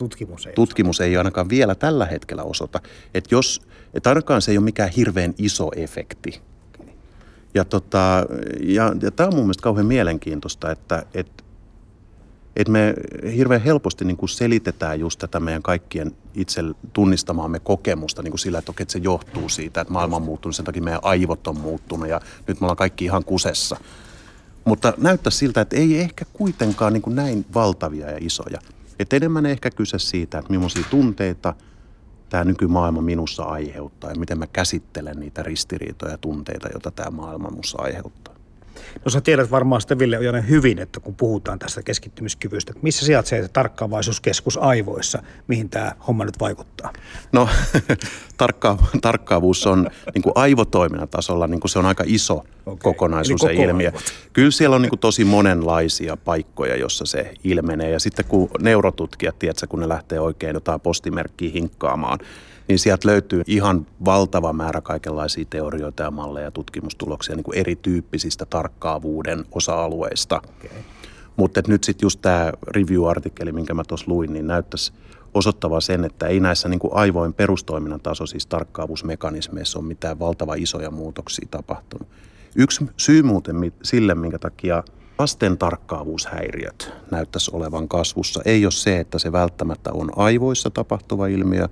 mutta tutkimus ei ainakaan vielä tällä hetkellä osoita. Että ainakaan se ei ole mikään hirveän iso efekti. Ja tämä on mun mielestä kauhean mielenkiintoista, että me hirveän helposti niin kuin selitetään just tätä meidän kaikkien itse tunnistamaamme kokemusta niin kuin sillä, että se johtuu siitä, että maailma on muuttunut, sen takia meidän aivot on muuttunut ja nyt me ollaan kaikki ihan kusessa. Mutta näyttää siltä, että ei ehkä kuitenkaan niin kuin näin valtavia ja isoja. Että enemmän ehkä kyse siitä, että millaisia tunteita tämä nykymaailma minussa aiheuttaa ja miten mä käsittelen niitä ristiriitoja ja tunteita, joita tämä maailma minussa aiheuttaa. No sä tiedät varmaan sitä, Ville Ojanen, hyvin, että kun puhutaan tästä keskittymiskyvystä, missä sijaitsee se tarkkaavaisuuskeskus aivoissa, mihin tämä homma nyt vaikuttaa? No tarkkaavuus on niin kuin aivotoiminnan tasolla, niin kuin se on aika iso kokonaisuus ja ilmiö. Aivot. Kyllä siellä on niin kuin tosi monenlaisia paikkoja, jossa se ilmenee. Ja sitten kun neurotutkijat, tiedätkö, kun ne lähtee oikein jotain postimerkkiä hinkkaamaan, niin sieltä löytyy ihan valtava määrä kaikenlaisia teorioita ja malleja ja tutkimustuloksia niin kuin erityyppisistä tarkkaavuuden osa-alueista. Okay. Mutta nyt sitten just tämä review-artikkeli, minkä mä tuossa luin, niin näyttäisi osoittavaa sen, että ei näissä niin kuin aivojen perustoiminnan taso, siis tarkkaavuusmekanismeissa ole mitään valtava isoja muutoksia tapahtunut. Yksi syy muuten sille, minkä takia lasten tarkkaavuushäiriöt näyttäisi olevan kasvussa, ei ole se, että se välttämättä on aivoissa tapahtuva ilmiö,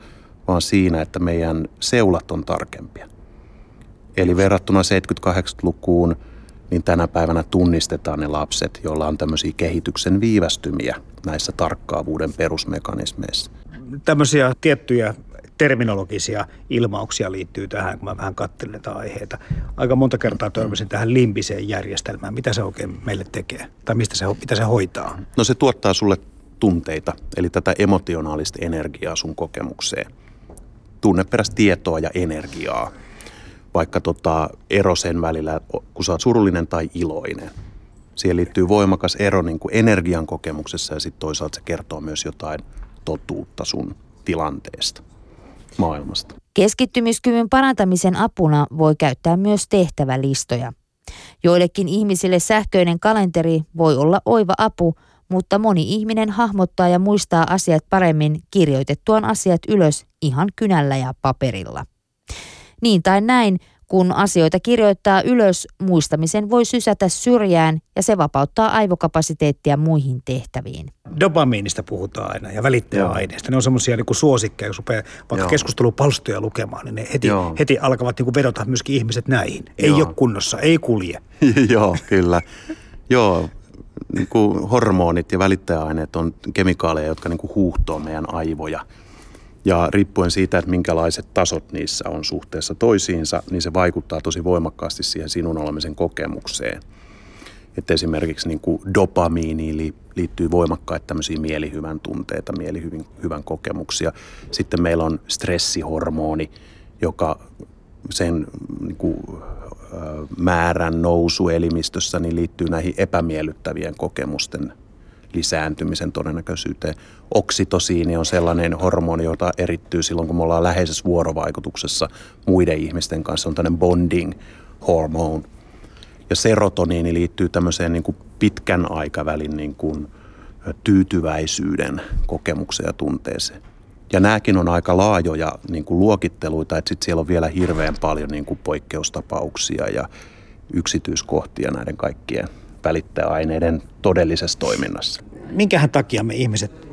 vaan siinä, että meidän seulat on tarkempia. Eli verrattuna 70-80-lukuun, niin tänä päivänä tunnistetaan ne lapset, joilla on tämmöisiä kehityksen viivästymiä näissä tarkkaavuuden perusmekanismeissa. Tämmöisiä tiettyjä terminologisia ilmauksia liittyy tähän, kun mä vähän katselin näitä aiheita. Aika monta kertaa törmäsin tähän limbiseen järjestelmään. Mitä se oikein meille tekee? Tai mitä se hoitaa? No se tuottaa sulle tunteita, eli tätä emotionaalista energiaa sun kokemukseen. Tunneperäistä tietoa ja energiaa, vaikka ero sen välillä, kun sä oot surullinen tai iloinen. Siihen liittyy voimakas ero niin kuin energian kokemuksessa ja sitten toisaalta se kertoo myös jotain totuutta sun tilanteesta, maailmasta. Keskittymiskyvyn parantamisen apuna voi käyttää myös tehtävälistoja. Joillekin ihmisille sähköinen kalenteri voi olla oiva apu, mutta moni ihminen hahmottaa ja muistaa asiat paremmin kirjoitettuaan asiat ylös ihan kynällä ja paperilla. Niin tai näin, kun asioita kirjoittaa ylös, muistamisen voi sysätä syrjään ja se vapauttaa aivokapasiteettia muihin tehtäviin. Dopamiinista puhutaan aina ja välittäjäaineista. Ne on semmoisia niin kuin suosikkeja, jos rupeaa vaikka keskustelupalstoja lukemaan, niin ne heti alkavat niin kuin vedota myöskin ihmiset näihin. Ei ole kunnossa, ei kulje. Joo, kyllä. Joo. Niin kuin hormonit ja välittäjäaineet on kemikaaleja, jotka niin kuin huuhtoo meidän aivoja. Ja riippuen siitä, että minkälaiset tasot niissä on suhteessa toisiinsa, niin se vaikuttaa tosi voimakkaasti siihen sinun olemisen kokemukseen. Että esimerkiksi niin kuin dopamiiniin liittyy voimakkaita tämmöisiä mielihyvän tunteita, mielihyvän kokemuksia. Sitten meillä on stressihormoni, joka sen niin kuin määrän nousu elimistössä niin liittyy näihin epämiellyttävien kokemusten lisääntymisen todennäköisyyteen. Oksitosiini on sellainen hormoni, jota erittyy silloin, kun me ollaan läheisessä vuorovaikutuksessa muiden ihmisten kanssa. Se on tämmöinen bonding hormone. Ja serotoniini liittyy tämmöiseen niin kuin pitkän aikavälin niin kuin tyytyväisyyden kokemukseen ja tunteeseen. Ja nämäkin on aika laajoja niin kuin luokitteluita, että sitten siellä on vielä hirveän paljon niin kuin poikkeustapauksia ja yksityiskohtia näiden kaikkien välittäjäaineiden todellisessa toiminnassa. Minkähän takia me ihmiset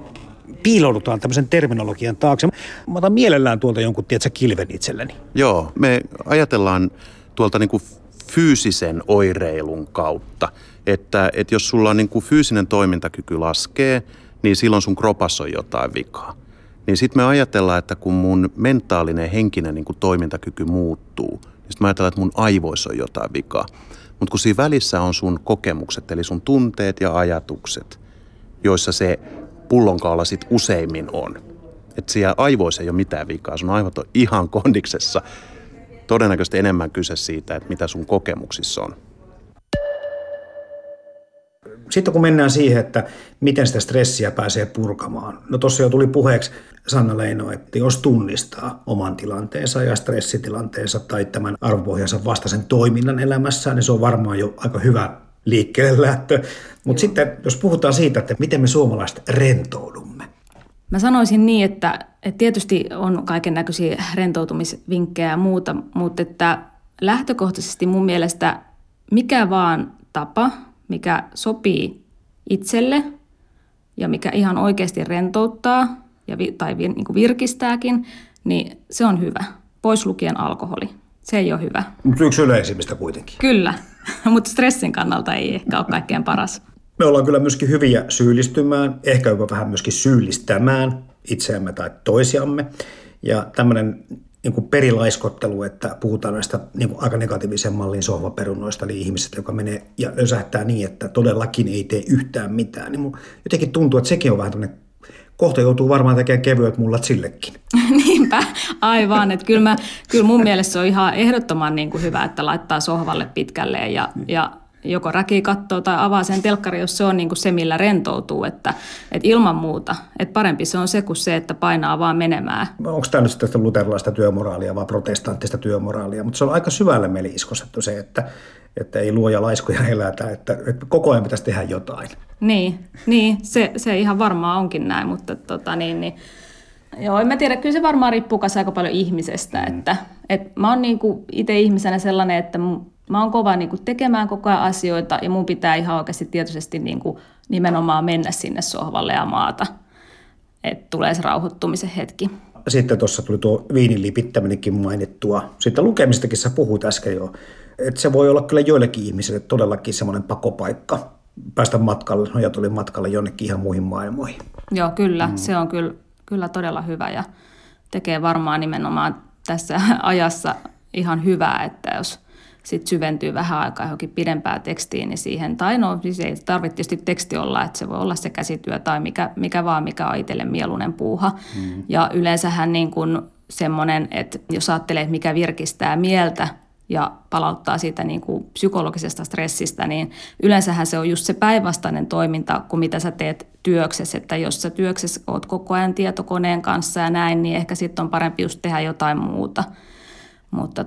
piiloudutaan tämmöisen terminologian taakse? Mä otan mielellään tuolta jonkun, tiedätkö, kilven itselleni. Joo, me ajatellaan tuolta niin kuin fyysisen oireilun kautta, että jos sulla on niin kuin fyysinen toimintakyky laskee, niin silloin sun kropassa on jotain vikaa. Niin sitten me ajatellaan, että kun mun mentaalinen, henkinen niin kun toimintakyky muuttuu, niin sitten me ajatellaan, että mun aivoissa on jotain vikaa. Mutta kun siinä välissä on sun kokemukset, eli sun tunteet ja ajatukset, joissa se pullonkaula sitten useimmin on. Että siellä aivoissa ei ole mitään vikaa, sun aivot on ihan kondiksessa. Todennäköisesti enemmän kyse siitä, että mitä sun kokemuksissa on. Sitten kun mennään siihen, että miten sitä stressiä pääsee purkamaan. No tuossa jo tuli puheeksi Sanna Leino, että jos tunnistaa oman tilanteensa ja stressitilanteensa tai tämän arvopohjansa vastaisen toiminnan elämässään, niin se on varmaan jo aika hyvä liikkeelle lähtö. Mutta sitten jos puhutaan siitä, että miten me suomalaiset rentoudumme. Mä sanoisin niin, että tietysti on kaiken näköisiä rentoutumisvinkkejä ja muuta, mutta että lähtökohtaisesti mun mielestä mikä vaan tapa, mikä sopii itselle ja mikä ihan oikeasti rentouttaa tai niin kuin virkistääkin, niin se on hyvä. Pois lukien alkoholi. Se ei ole hyvä. Mutta yksi yleisimmistä kuitenkin. Kyllä, mutta stressin kannalta ei ehkä ole kaikkein paras. Me ollaan kyllä myöskin hyviä syyllistymään, ehkä jopa vähän myöskin syyllistämään itseämme tai toisiamme. Ja tämmöinen niin perilaiskottelu, että puhutaan näistä niin aika negatiivisen mallin sohvaperunoista, eli ihmisestä, joka menee ja lösähtää niin, että todellakin ei tee yhtään mitään. Niin mun jotenkin tuntuu, että sekin on vähän tämmöinen, kohta joutuu varmaan tekemään kevyet mullat sillekin. Niinpä, aivan. Että kyllä mun mielestä se on ihan ehdottoman niin kuin hyvä, että laittaa sohvalle pitkälleen ja joko räki kattoo tai avaa sen telkkari, jos se on niin kuin se, millä rentoutuu, että ilman muuta. Että parempi se on se kuin se, että painaa vaan menemään. Onko tämä nyt sitten luterilaista työmoraalia vai protestanttista työmoraalia? Mutta se on aika syvälle meille iskostettu se, että ei luoja laiskuja elätä, että koko ajan pitäisi tehdä jotain. Niin se ihan varmaan onkin näin, mutta joo, en mä tiedä, kyllä se varmaan riippuu aika paljon ihmisestä. Että mä oon niinku itse ihmisenä sellainen, että mä oon kova niinku tekemään koko ajan asioita ja mun pitää ihan oikeasti tietoisesti niinku nimenomaan mennä sinne sohvalle ja maata, että tulee se rauhoittumisen hetki. Sitten tuossa tuli tuo viinin lipittäminenkin mainittua. Sitten lukemistakin sä puhuit äsken jo. Että se voi olla kyllä joillekin ihmisille todellakin semmoinen pakopaikka päästä matkalle. No ja tuli matkalle jonnekin ihan muihin maailmoihin. Joo, kyllä. Se on kyllä todella hyvä ja tekee varmaan nimenomaan tässä ajassa ihan hyvää, että jos sitten syventyy vähän aikaa johonkin pidempään tekstiin, niin siihen, tai no siis ei tarvitse tietysti teksti olla, että se voi olla se käsityö tai mikä vaan, mikä on itselle mieluinen puuha. Ja yleensähän niin kuin semmoinen, että jos ajattelee, että mikä virkistää mieltä ja palauttaa siitä niin kuin psykologisesta stressistä, niin yleensähän se on just se päinvastainen toiminta kuin mitä sä teet työksessä, että jos sä työksessä oot koko ajan tietokoneen kanssa ja näin, niin ehkä sitten on parempi just tehdä jotain muuta. Mutta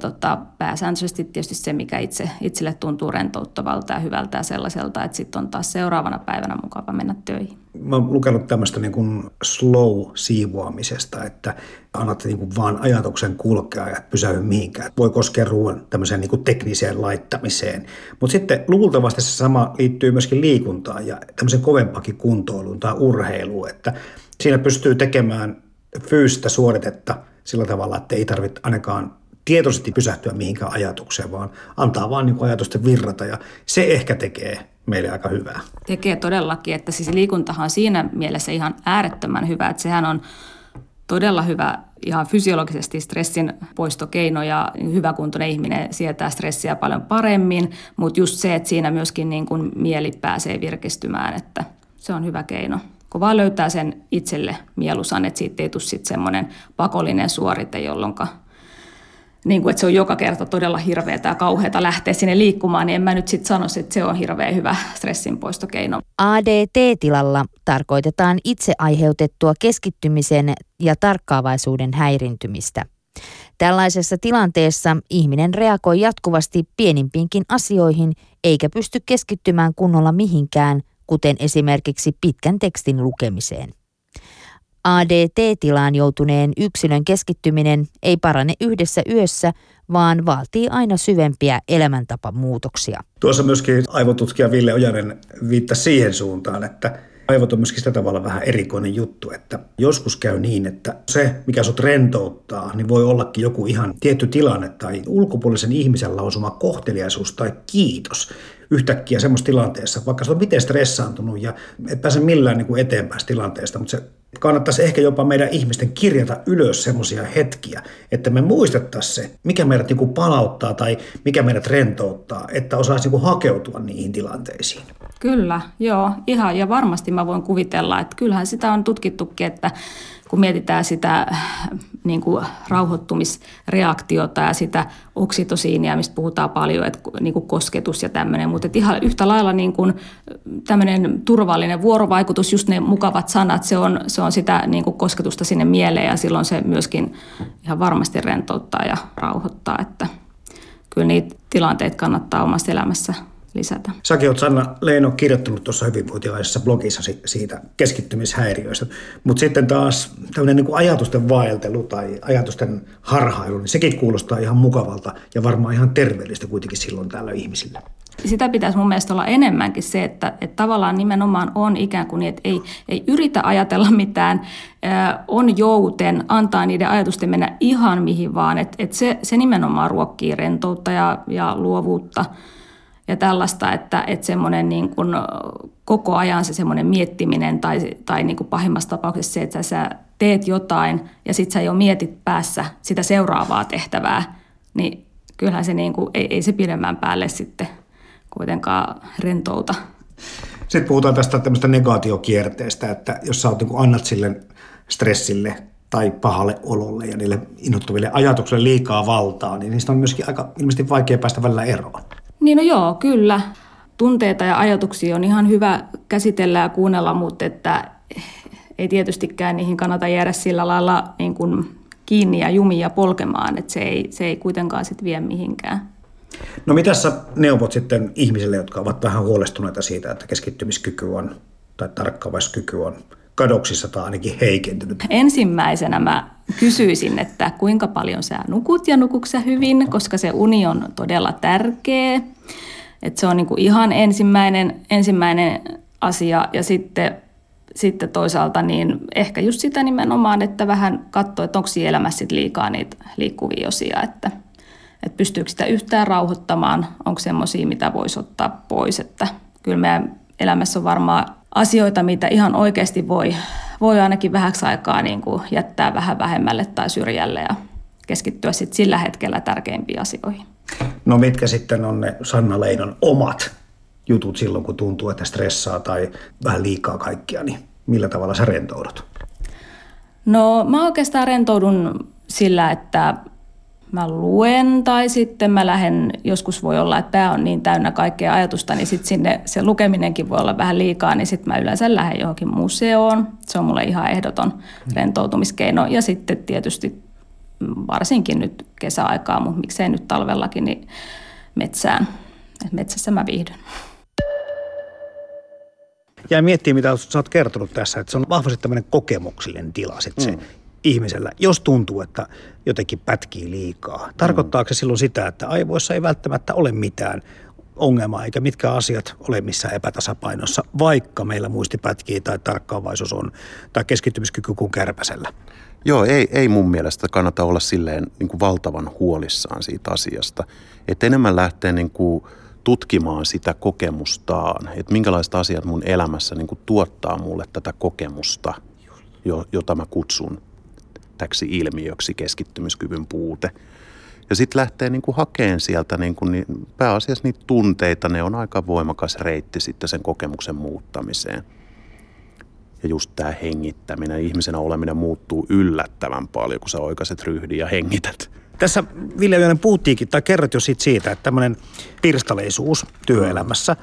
pääsääntöisesti tietysti se, mikä itselle tuntuu rentouttavalta ja hyvältä ja sellaiselta, että sitten on taas seuraavana päivänä mukava mennä töihin. Mä oon lukenut tämmöistä niin kuin slow-siivoamisesta, että annat niin kuin vaan ajatuksen kulkea ja pysähdy mihinkään. Voi koskea ruoan tämmöiseen niin kuin tekniseen laittamiseen. Mutta sitten luultavasti se sama liittyy myöskin liikuntaan ja tämmöiseen kovempakin kuntoiluun tai urheiluun, että siinä pystyy tekemään fyysistä suoritetta sillä tavalla, että ei tarvitse ainakaan tietoisesti pysähtyä mihinkään ajatukseen, vaan antaa vaan niin ajatusten virrata ja se ehkä tekee meille aika hyvää. Tekee todellakin, että siis liikuntahan on siinä mielessä ihan äärettömän hyvä, että sehän on todella hyvä ihan fysiologisesti stressin poistokeino ja hyväkuntoinen ihminen sietää stressiä paljon paremmin, mutta just se, että siinä myöskin niin kuin mieli pääsee virkistymään, että se on hyvä keino. Kun vaan löytää sen itselle mieluisan, että siitä ei tule sitten semmoinen pakollinen suorite, jolloin niin kuin, että se on joka kerta todella hirveätä ja kauheata lähteä sinne liikkumaan, niin en mä nyt sitten sanoisi, että se on hirveän hyvä stressinpoistokeino. ADT-tilalla tarkoitetaan itse aiheutettua keskittymisen ja tarkkaavaisuuden häirintymistä. Tällaisessa tilanteessa ihminen reagoi jatkuvasti pienimpiinkin asioihin, eikä pysty keskittymään kunnolla mihinkään, kuten esimerkiksi pitkän tekstin lukemiseen. ADT-tilaan joutuneen yksilön keskittyminen ei parane yhdessä yössä, vaan vaatii aina syvempiä elämäntapamuutoksia. Tuossa myöskin aivotutkija Ville Ojanen viittasi siihen suuntaan, että aivot on myöskin sitä tavalla vähän erikoinen juttu, että joskus käy niin, että se, mikä sut rentouttaa, niin voi ollakin joku ihan tietty tilanne tai ulkopuolisen ihmisen lausuma kohteliaisuus tai kiitos yhtäkkiä semmoisessa tilanteessa, vaikka se on miten stressaantunut ja et pääse millään niin kuin eteenpäin tilanteesta, mutta se kannattaisi ehkä jopa meidän ihmisten kirjata ylös semmoisia hetkiä, että me muistettaisiin se, mikä meidät niin kuin palauttaa tai mikä meidät rentouttaa, että osaisi niin kuin hakeutua niihin tilanteisiin. Kyllä, joo, ihan ja varmasti mä voin kuvitella, että kyllähän sitä on tutkittukin, että kun mietitään sitä niin kuin rauhoittumisreaktiota ja sitä oksitosiinia, mistä puhutaan paljon, että niin kuin kosketus ja tämmöinen, mutta ihan yhtä lailla niin kuin tämmöinen turvallinen vuorovaikutus, just ne mukavat sanat, se on sitä niin kuin kosketusta sinne mieleen ja silloin se myöskin ihan varmasti rentouttaa ja rauhoittaa, että kyllä niitä tilanteita kannattaa omassa elämässä lisätä. Säkin olet, Sanna Leino, kirjoittanut tuossa hyvinvointilaisessa blogissa siitä keskittymishäiriöistä, mutta sitten taas tämmöinen niin kuin ajatusten vaeltelu tai ajatusten harhailu, niin sekin kuulostaa ihan mukavalta ja varmaan ihan terveellistä kuitenkin silloin täällä ihmisillä. Sitä pitäisi mun mielestä olla enemmänkin se, että tavallaan nimenomaan on ikään kuin niin, että ei yritä ajatella mitään, on jouten, antaa niiden ajatusten mennä ihan mihin vaan, että se nimenomaan ruokkii rentoutta ja luovuutta. Ja tällaista, että semmoinen niin kuin koko ajan se semmoinen miettiminen tai niin kuin pahimmassa tapauksessa se, että sä teet jotain ja sit sä jo mietit päässä sitä seuraavaa tehtävää, niin kyllähän se niin kuin, ei se pidemmän päälle sitten kuitenkaan rentouta. Sitten puhutaan tästä tämmöistä negaatiokierteestä, että jos sä oot, niin kuin annat sille stressille tai pahalle ololle ja niille innoittaville ajatuksille liikaa valtaa, niin niistä on myöskin aika ilmeisesti vaikea päästä välillä eroon. Niin no joo, kyllä. Tunteita ja ajatuksia on ihan hyvä käsitellä ja kuunnella, mutta että ei tietystikään niihin kannata jäädä sillä lailla niin kuin kiinni ja jumiin ja polkemaan, että se ei kuitenkaan sit vie mihinkään. No mitäs sä neuvot sitten ihmisille, jotka ovat vähän huolestuneita siitä, että keskittymiskyky on tai tarkkaavaiskyky on kadoksissa tai ainakin heikentynyt? Ensimmäisenä mä kysyisin, että kuinka paljon sä nukut ja nukuksä hyvin, koska se uni on todella tärkeä. Että se on niinku ihan ensimmäinen asia ja sitten toisaalta niin ehkä just sitä nimenomaan, että vähän katsoo, että onko siinä elämässä liikaa niitä liikkuvia osia, että pystyykö sitä yhtään rauhoittamaan, onko semmoisia, mitä voisi ottaa pois. Että kyllä meidän elämässä on varmaan asioita, mitä ihan oikeasti voi ainakin vähäksi aikaa niin kuin jättää vähän vähemmälle tai syrjälle ja keskittyä sitten sillä hetkellä tärkeimpiin asioihin. No mitkä sitten on ne Sanna Leinon omat jutut silloin, kun tuntuu, että stressaa tai vähän liikaa kaikkia, niin millä tavalla sä rentoudut? No mä oikeastaan rentoudun sillä, että mä luen tai sitten mä lähden, joskus voi olla, että pää on niin täynnä kaikkea ajatusta, niin sitten sinne se lukeminenkin voi olla vähän liikaa, niin sitten mä yleensä lähden johonkin museoon. Se on mulle ihan ehdoton rentoutumiskeino. Ja sitten tietysti varsinkin nyt kesäaikaa, mutta miksei nyt talvellakin, niin metsään. Metsässä mä viihdyn. Ja miettii, mitä sä oot kertonut tässä, että se on vahvasti tämmöinen kokemuksellinen tila sitten se ihmisellä, jos tuntuu, että jotenkin pätkii liikaa. Tarkoittaako se silloin sitä, että aivoissa ei välttämättä ole mitään ongelmaa, eikä mitkä asiat ole missään epätasapainossa, vaikka meillä muisti pätkii tai tarkkaavaisuus on, tai keskittymiskyky kuin kärpäsellä? Joo, ei mun mielestä kannata olla silleen niin kuin valtavan huolissaan siitä asiasta. Että enemmän lähtee niin kuin tutkimaan sitä kokemustaan, että minkälaiset asiat mun elämässä niin kuin tuottaa mulle tätä kokemusta, jota mä kutsun täksi ilmiöksi keskittymiskyvyn puute. Ja sitten lähtee niinku hakeen sieltä niinku pääasiassa niitä tunteita, ne on aika voimakas reitti sitten sen kokemuksen muuttamiseen. Ja just tämä hengittäminen, ihmisenä oleminen muuttuu yllättävän paljon, kun sä oikaiset ryhdin ja hengität. Tässä Ville Ojanen puhuttiinkin, tai kerrot jo siitä, että tämmöinen pirstaleisuus työelämässä,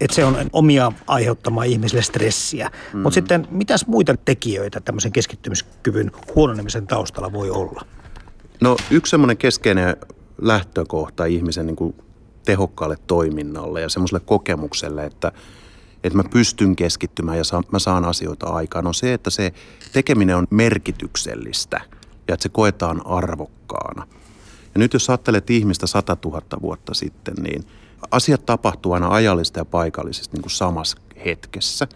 että se on omia aiheuttamaan ihmisille stressiä. Mutta sitten mitäs muita tekijöitä tämmöisen keskittymiskyvyn huononemisen taustalla voi olla? No yksi semmoinen keskeinen lähtökohta ihmisen niin kuin tehokkaalle toiminnalle ja semmoiselle kokemukselle, että mä pystyn keskittymään ja mä saan asioita aikaan, on se, että se tekeminen on merkityksellistä ja että se koetaan arvokkaana. Ja nyt jos ajattelet ihmistä 100 000 vuotta sitten, niin asiat tapahtuu aina ajallisesti ja paikallisesti niin kuin samassa hetkessä.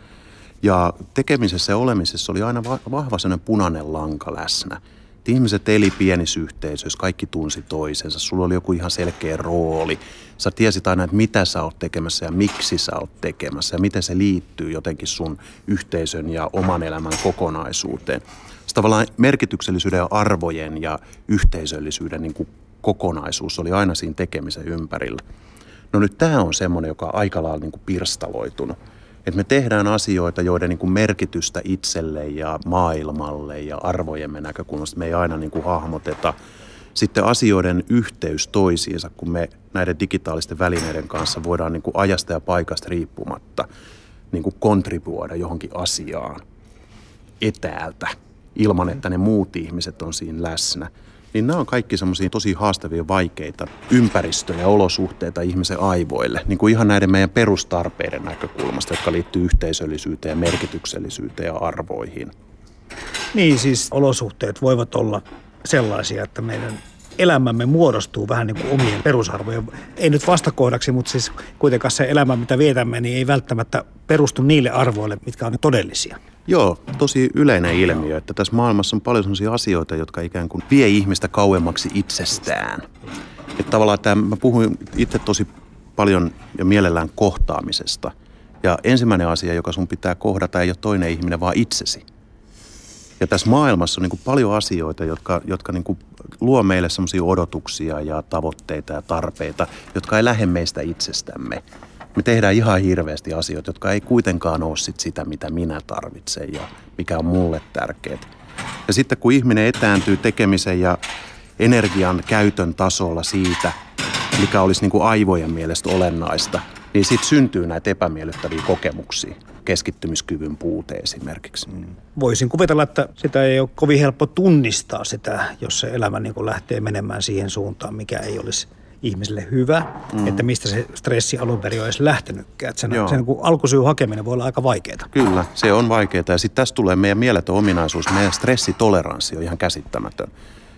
Ja tekemisessä ja olemisessa oli aina vahva sellainen punainen lanka läsnä. Et ihmiset eli pienissä yhteisöissä, kaikki tunsi toisensa, sulla oli joku ihan selkeä rooli. Sä tiesit aina, että mitä sä oot tekemässä ja miksi sä oot tekemässä ja miten se liittyy jotenkin sun yhteisön ja oman elämän kokonaisuuteen. Se tavallaan merkityksellisyyden ja arvojen ja yhteisöllisyyden niin kuin kokonaisuus oli aina siinä tekemisen ympärillä. No nyt tämä on semmoinen, joka on aika lailla niin kuin pirstaloitunut. Että me tehdään asioita, joiden niin kuin merkitystä itselle ja maailmalle ja arvojemme näkökulmasta me ei aina niin kuin hahmoteta. Sitten asioiden yhteys toisiinsa, kun me näiden digitaalisten välineiden kanssa voidaan niin kuin ajasta ja paikasta riippumatta niin kuin kontribuoida johonkin asiaan etäältä, ilman että ne muut ihmiset on siinä läsnä. niin nämä on kaikki semmoisia tosi haastavia, vaikeita ympäristöjä, olosuhteita ihmisen aivoille. Niin kuin ihan näiden meidän perustarpeiden näkökulmasta, jotka liittyy yhteisöllisyyteen, merkityksellisyyteen ja arvoihin. Niin siis olosuhteet voivat olla sellaisia, että meidän elämämme muodostuu vähän niin kuin omien perusarvojen. Ei nyt vastakohdaksi, mutta siis kuitenkaan se elämä, mitä vietämme, niin ei välttämättä perustu niille arvoille, mitkä on todellisia. Joo, tosi yleinen ilmiö, että tässä maailmassa on paljon sellaisia asioita, jotka ikään kuin vie ihmistä kauemmaksi itsestään. Että tavallaan tämä, mä puhuin itse tosi paljon ja mielellään kohtaamisesta. Ja ensimmäinen asia, joka sun pitää kohdata, ei ole toinen ihminen, vaan itsesi. Ja tässä maailmassa on niin kuin paljon asioita, jotka niin kuin luo meille sellaisia odotuksia ja tavoitteita ja tarpeita, jotka ei lähde meistä itsestämme. Me tehdään ihan hirveästi asioita, jotka ei kuitenkaan ole sitä, mitä minä tarvitsen ja mikä on mulle tärkeää. Ja sitten kun ihminen etääntyy tekemisen ja energian käytön tasolla siitä, mikä olisi niin kuin aivojen mielestä olennaista, niin sitten syntyy näitä epämiellyttäviä kokemuksia. Keskittymiskyvyn puute esimerkiksi. Voisin kuvitella, että sitä ei ole kovin helppo tunnistaa sitä, jos se elämä niin kuin lähtee menemään siihen suuntaan, mikä ei olisi ihmiselle hyvä, että mistä se stressi alun perin olisi lähtenytkään. Että sen kun alkusyyn hakeminen voi olla aika vaikeaa. Kyllä, se on vaikeaa. Ja sitten tässä tulee meidän mieletön ominaisuus. Meidän stressitoleranssi on ihan käsittämätön.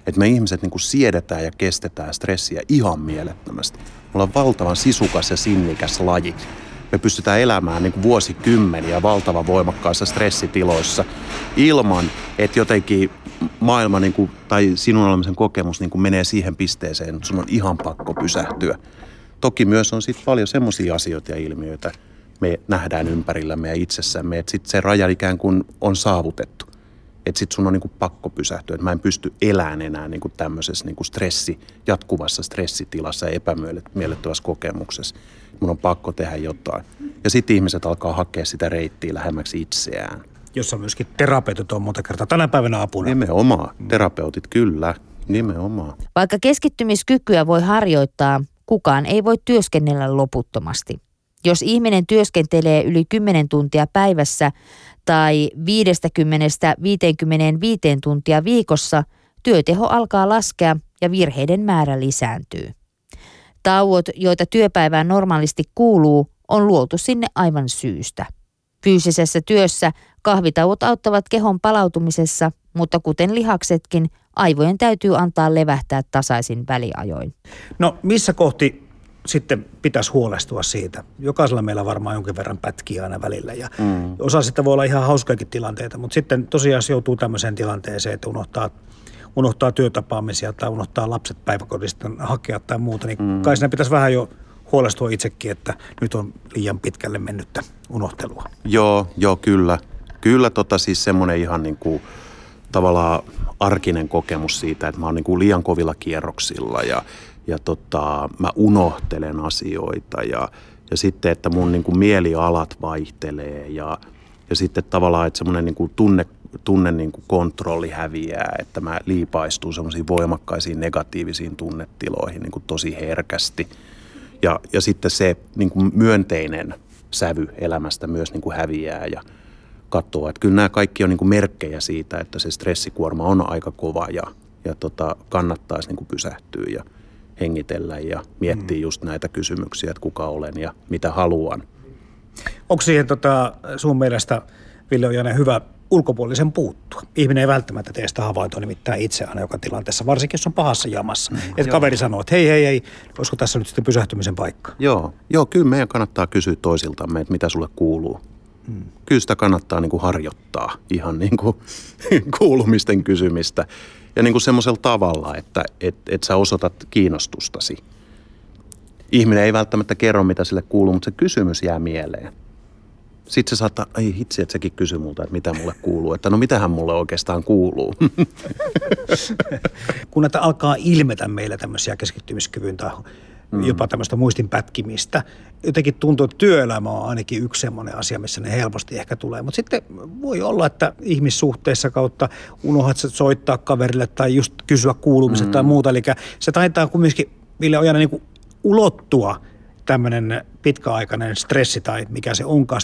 Että me ihmiset niin kuin siedetään ja kestetään stressiä ihan mielettömästi. Me ollaan valtavan sisukas ja sinnikäs laji. Me pystytään elämään niin kuin vuosikymmeniä valtavan voimakkaissa stressitiloissa ilman, että jotenkin maailma niin kuin, tai sinun olemisen kokemus niin kuin menee siihen pisteeseen, että sun on ihan pakko pysähtyä. Toki myös on sitten paljon semmoisia asioita ja ilmiöitä, me nähdään ympärillämme ja itsessämme, että sitten se raja ikään kuin on saavutettu. Että sitten sun on niin kuin pakko pysähtyä, että mä en pysty elämään enää niin kuin tämmöisessä niin kuin jatkuvassa stressitilassa ja epämiellyttävässä kokemuksessa. Mun on pakko tehdä jotain. Ja sitten ihmiset alkaa hakea sitä reittiä lähemmäksi itseään. Jossa myöskin terapeutit on monta kertaa tänä päivänä apuna. Nimenomaan. Terapeutit, kyllä. Nimenomaan. Vaikka keskittymiskykyä voi harjoittaa, kukaan ei voi työskennellä loputtomasti. Jos ihminen työskentelee yli 10 tuntia päivässä tai 50-55 tuntia viikossa, työteho alkaa laskea ja virheiden määrä lisääntyy. Tauot, joita työpäivään normaalisti kuuluu, on luotu sinne aivan syystä. Fyysisessä työssä kahvitauot auttavat kehon palautumisessa, mutta kuten lihaksetkin, aivojen täytyy antaa levähtää tasaisin väliajoin. No missä kohti sitten pitäisi huolestua siitä? Jokaisella meillä varmaan jonkin verran pätkiä aina välillä ja osa sitä voi olla ihan hauskaakin tilanteita, mutta sitten tosiaan joutuu tämmöiseen tilanteeseen, että unohtaa työtapaamisia tai unohtaa lapset päiväkodista hakea tai muuta, niin kai siinä pitäisi vähän jo huolestua itsekin, että nyt on liian pitkälle mennyttä unohtelua. Joo, kyllä. Kyllä siis semmoinen ihan niin kuin tavallaan arkinen kokemus siitä, että mä oon niin kuin liian kovilla kierroksilla ja mä unohtelen asioita ja sitten, että mun niin kuin mielialat vaihtelee ja sitten tavallaan, että semmoinen niin kuin tunne niin kuin kontrolli häviää, että mä liipaistun semmoisiin voimakkaisiin negatiivisiin tunnetiloihin niin kuin tosi herkästi. Ja sitten se niin kuin myönteinen sävy elämästä myös niin kuin häviää ja katoaa. Että kyllä nämä kaikki on niin kuin merkkejä siitä, että se stressikuorma on aika kova ja kannattaisi niin kuin pysähtyä ja hengitellä ja miettiä just näitä kysymyksiä, että kuka olen ja mitä haluan. Onko siihen sun mielestä, Ville Ojanen, hyvä ulkopuolisen puuttua? Ihminen ei välttämättä tee sitä havaintoa nimittäin itse aina joka tilanteessa, varsinkin jos on pahassa jamassa. Että kaveri sanoo, että hei, olisiko tässä nyt sitten pysähtymisen paikka? Joo, kyllä meidän kannattaa kysyä toisiltamme, että mitä sulle kuuluu. Kyllä sitä kannattaa niin kuin harjoittaa ihan niin kuin kuulumisten kysymistä. Ja niin kuin semmoisella tavalla, että et sä osoitat kiinnostustasi. Ihminen ei välttämättä kerro, mitä sille kuuluu, mutta se kysymys jää mieleen. Sitten se saattaa, ai hitsi, että sekin kysyy multa, että mitä mulle kuuluu. Että no mitähän mulle oikeastaan kuuluu. Kun näitä alkaa ilmetä meillä tämmöisiä keskittymiskyvyn tai jopa tämmöistä muistin pätkimistä. Jotenkin tuntuu, että työelämä on ainakin yksi semmoinen asia, missä ne helposti ehkä tulee. Mutta sitten voi olla, että ihmissuhteissa kautta unohdat soittaa kaverille tai just kysyä kuulumiset tai muuta. Eli se taitaa kumminkin, Ville Ojanen, niin kuin ulottua tämmöinen pitkäaikainen stressi tai mikä se onkaan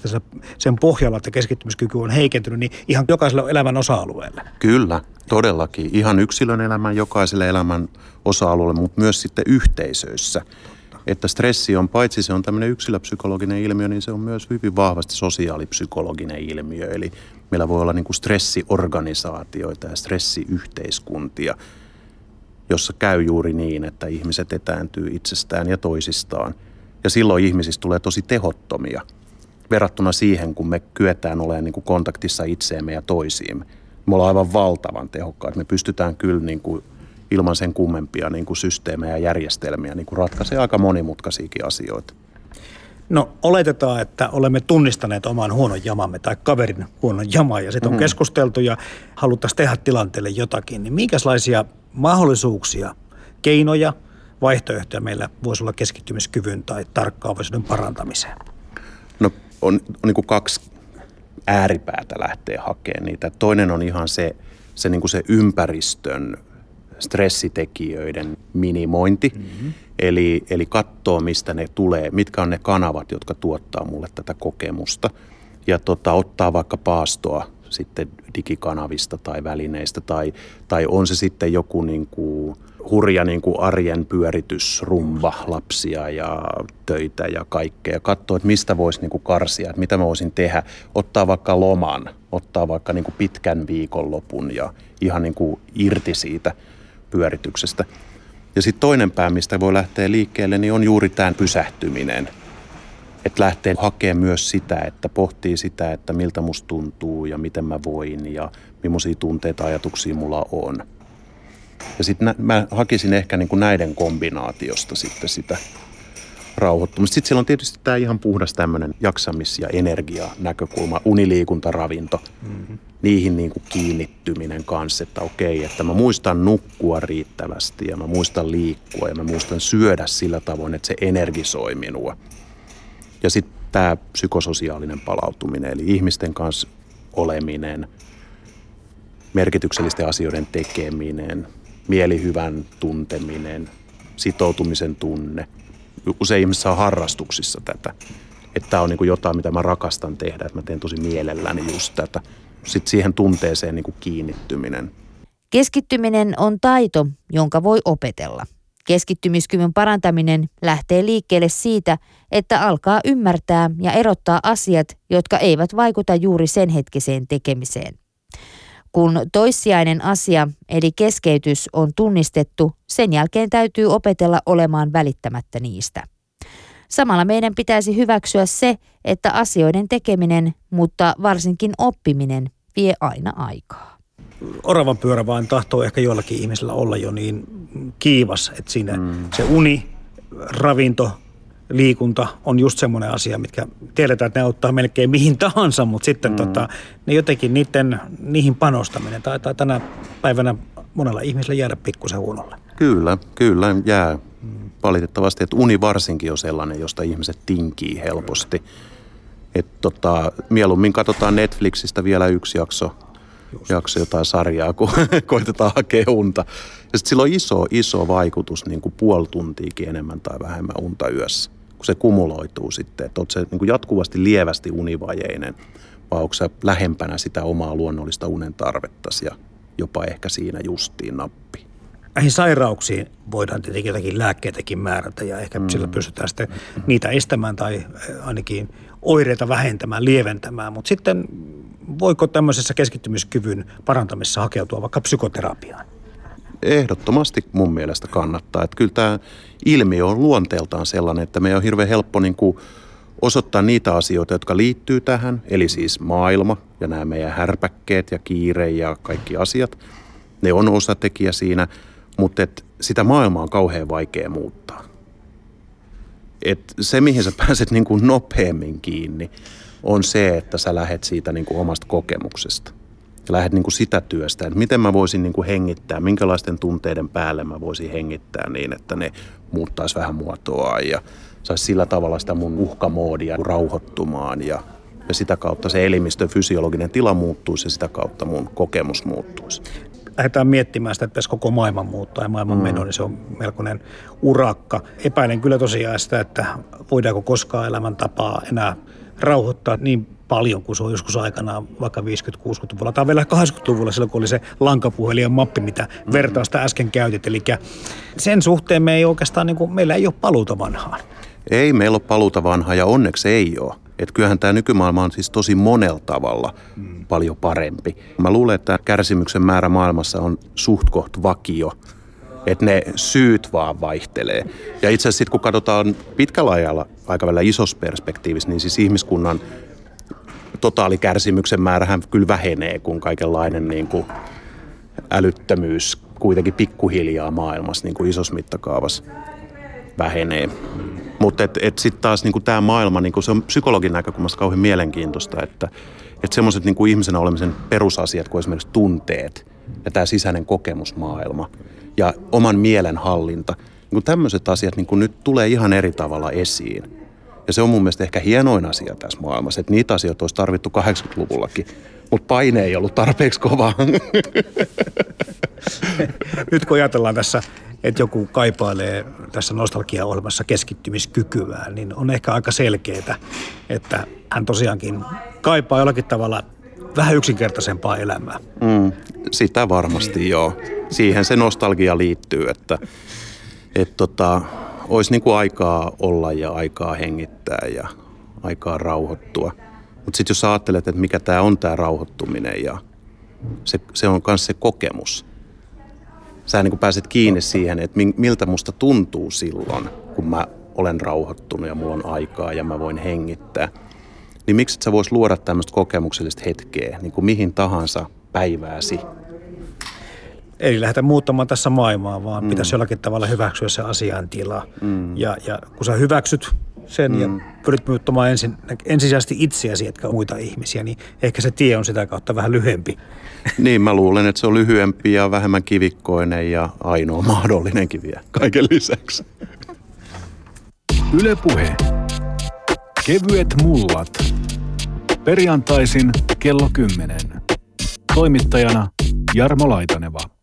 sen pohjalla, että keskittymiskyky on heikentynyt, niin ihan jokaisella elämän osa-alueella. Kyllä, todellakin. Ihan yksilön elämän, jokaiselle elämän osa-alueelle, mutta myös sitten yhteisöissä. Että stressi on, paitsi se on tämmöinen yksilöpsykologinen ilmiö, niin se on myös hyvin vahvasti sosiaalipsykologinen ilmiö. Eli meillä voi olla niin kuin stressiorganisaatioita ja stressiyhteiskuntia, jossa käy juuri niin, että ihmiset etääntyy itsestään ja toisistaan. Ja silloin ihmisistä tulee tosi tehottomia verrattuna siihen, kun me kyetään olemaan niin kuin kontaktissa itseemme ja toisiimme. Me ollaan aivan valtavan tehokkaita. Me pystytään kyllä niin kuin ilman sen kummempia niin kuin systeemejä ja järjestelmiä niin kuin ratkaisee aika monimutkaisiakin asioita. No oletetaan, että olemme tunnistaneet oman huonon jamamme tai kaverin huonon jamaa ja sitten on keskusteltu ja haluttaisiin tehdä tilanteelle jotakin. Niin minkälaisia mahdollisuuksia, keinoja, vaihtoehtoja meillä voisi olla keskittymiskyvyn tai tarkkaavaisuuden parantamiseen? No on niin kuin kaksi ääripäätä lähtee hakemaan niitä. Toinen on ihan se, niin kuin se ympäristön stressitekijöiden minimointi, eli katsoo mistä ne tulee, mitkä on ne kanavat, jotka tuottaa mulle tätä kokemusta ja ottaa vaikka paastoa sitten digikanavista tai välineistä tai on se sitten joku niin kuin hurja niin kuin arjen pyöritysrumba, lapsia ja töitä ja kaikkea. Katsoo, että mistä voisi niin kuin karsia, että mitä mä voisin tehdä. Ottaa vaikka loman, ottaa vaikka niin kuin pitkän viikonlopun ja ihan niin kuin irti siitä pyörityksestä. Ja sitten toinen pää, mistä voi lähteä liikkeelle, niin on juuri tämän pysähtyminen. Että lähtee hakemaan myös sitä, että pohtii sitä, että miltä musta tuntuu ja miten mä voin ja millaisia tunteita, ajatuksia mulla on. Ja sitten mä hakisin ehkä niin kuin näiden kombinaatiosta sitten sitä rauhoittumista. Sitten siellä on tietysti tämä ihan puhdas tämmöinen jaksamis- ja energianäkökulma, uniliikunta, ravinto. Niihin niin kuin kiinnittyminen kanssa, että okei, että mä muistan nukkua riittävästi ja mä muistan liikkua ja mä muistan syödä sillä tavoin, että se energisoi minua. Ja sitten tämä psykososiaalinen palautuminen, eli ihmisten kanssa oleminen, merkityksellisten asioiden tekeminen, mielihyvän tunteminen, sitoutumisen tunne. Usein ihmiset saa harrastuksissa tätä. Että tämä on niin kuin jotain, mitä mä rakastan tehdä, että mä teen tosi mielelläni just tätä. Sitten siihen tunteeseen niin kuin kiinnittyminen. Keskittyminen on taito, jonka voi opetella. Keskittymiskyvyn parantaminen lähtee liikkeelle siitä, että alkaa ymmärtää ja erottaa asiat, jotka eivät vaikuta juuri sen hetkiseen tekemiseen. Kun toissijainen asia, eli keskeytys, on tunnistettu, sen jälkeen täytyy opetella olemaan välittämättä niistä. Samalla meidän pitäisi hyväksyä se, että asioiden tekeminen, mutta varsinkin oppiminen, vie aina aikaa. Oravan pyörä vain tahtoo ehkä joillakin ihmisillä olla jo niin kiivas, että siinä se uni, ravinto, liikunta on just semmoinen asia, mitkä tiedetään, että ne auttaa melkein mihin tahansa, mutta sitten ne jotenkin niihin panostaminen tai tänä päivänä monella ihmisellä jäädä pikkusen huonolle. Kyllä jää valitettavasti, että uni varsinkin on sellainen, josta ihmiset tinkii helposti. Että mieluummin katsotaan Netflixistä vielä yksi jakso jotain sarjaa, kun koitetaan hakea unta. Ja sitten sillä on iso vaikutus, niin kuin puoli tuntiakin enemmän tai vähemmän unta yössä, kun se kumuloituu sitten. Että oot se niin kuin jatkuvasti lievästi univajeinen, vai onko sä lähempänä sitä omaa luonnollista unen tarvettasi ja jopa ehkä siinä justiin nappi. Näihin sairauksiin voidaan tietenkin jotakin lääkkeitäkin määrätä ja ehkä sillä pystytään sitten niitä estämään tai ainakin oireita vähentämään, lieventämään, mutta sitten voiko tämmöisessä keskittymiskyvyn parantamisessa hakeutua vaikka psykoterapiaan? Ehdottomasti mun mielestä kannattaa. Että kyllä tämä ilmiö on luonteeltaan sellainen, että meidän on hirveän helppo niin kuin osoittaa niitä asioita, jotka liittyy tähän, eli siis maailma ja nämä meidän härpäkkeet ja kiire ja kaikki asiat. Ne on osatekijä siinä, mutta sitä maailmaa on kauhean vaikea muuttaa. Et se, mihin sä pääset niin kuin nopeammin kiinni, on se, että sä lähdet siitä niin kuin omasta kokemuksesta. Ja lähdet niin kuin sitä työstä, että miten mä voisin niin kuin hengittää, minkälaisten tunteiden päälle mä voisin hengittää niin, että ne muuttaisi vähän muotoaan ja saisi sillä tavalla sitä mun uhkamoodia rauhoittumaan. Ja sitä kautta se elimistön fysiologinen tila muuttuisi ja sitä kautta mun kokemus muuttuisi. lähdetään miettimään sitä, että pitäisi koko maailman muuttaa ja maailman meno, niin se on melkoinen urakka. Epäilen kyllä tosiaan sitä, että voidaanko koskaan elämäntapaa enää rauhoittaa niin paljon kuin se on joskus aikanaan, vaikka 50-60-luvulla tai vielä 80-luvulla silloin, kun oli se lankapuhelin ja mappi, mitä vertausta äsken käytit. Eli sen suhteen me ei oikeastaan, niin kuin, meillä ei ole paluuta vanhaan. Ei meillä ole paluuta vanhaan ja onneksi ei ole. Että kyllähän tämä nykymaailma on siis tosi monella tavalla paljon parempi. Mä luulen, että kärsimyksen määrä maailmassa on suht koht vakio. Että ne syyt vaan vaihtelee. Ja itse asiassa sitten kun katsotaan pitkällä ajalla aikavälillä isossa perspektiivissä, niin siis ihmiskunnan totaalikärsimyksen määrähän kyllä vähenee, kun kaikenlainen niin kuin älyttömyys kuitenkin pikkuhiljaa maailmassa niin kuin isossa mittakaavassa vähenee. Mutta sitten taas niinku tämä maailma, niinku se on psykologin näkökulmasta kauhean mielenkiintoista, että semmoiset niinku ihmisenä olemisen perusasiat kuin esimerkiksi tunteet ja tämä sisäinen kokemusmaailma ja oman mielen hallinta, niinku tämmöiset asiat niinku nyt tulee ihan eri tavalla esiin. Ja se on mun mielestä ehkä hienoin asia tässä maailmassa, että niitä asioita olisi tarvittu 80-luvullakin, mutta paine ei ollut tarpeeksi kovaa. Nyt kun ajatellaan tässä, että joku kaipailee tässä nostalgiaohjelmassa keskittymiskykyään, niin on ehkä aika selkeää, että hän tosiaankin kaipaa jollakin tavalla vähän yksinkertaisempaa elämää. Sitä varmasti niin. Joo. Siihen se nostalgia liittyy, että olisi niin kuin aikaa olla ja aikaa hengittää ja aikaa rauhoittua. Mutta sitten jos sä ajattelet, että mikä tämä on tämä rauhoittuminen ja se on myös se kokemus. Sä niin kuin pääset kiinni siihen, että miltä musta tuntuu silloin, kun mä olen rauhoittunut ja mulla on aikaa ja mä voin hengittää. Niin miksi et sä vois luoda tämmöistä kokemuksellista hetkeä, niin kuin mihin tahansa päivääsi? Ei lähdetä muuttamaan tässä maailmaa, vaan pitäisi jollakin tavalla hyväksyä se asiantila. Ja kun sä hyväksyt sen ja pyrit muuttamaan ensisijaisesti itseäsi, etkä muita ihmisiä, niin ehkä se tie on sitä kautta vähän lyhyempi. Niin, mä luulen, että se on lyhyempi ja vähemmän kivikkoinen ja ainoa mahdollinenkin vielä kaiken lisäksi. Yle Puhe. Kevyet mullat. Perjantaisin kello 10. Toimittajana Jarmo Laitaneva.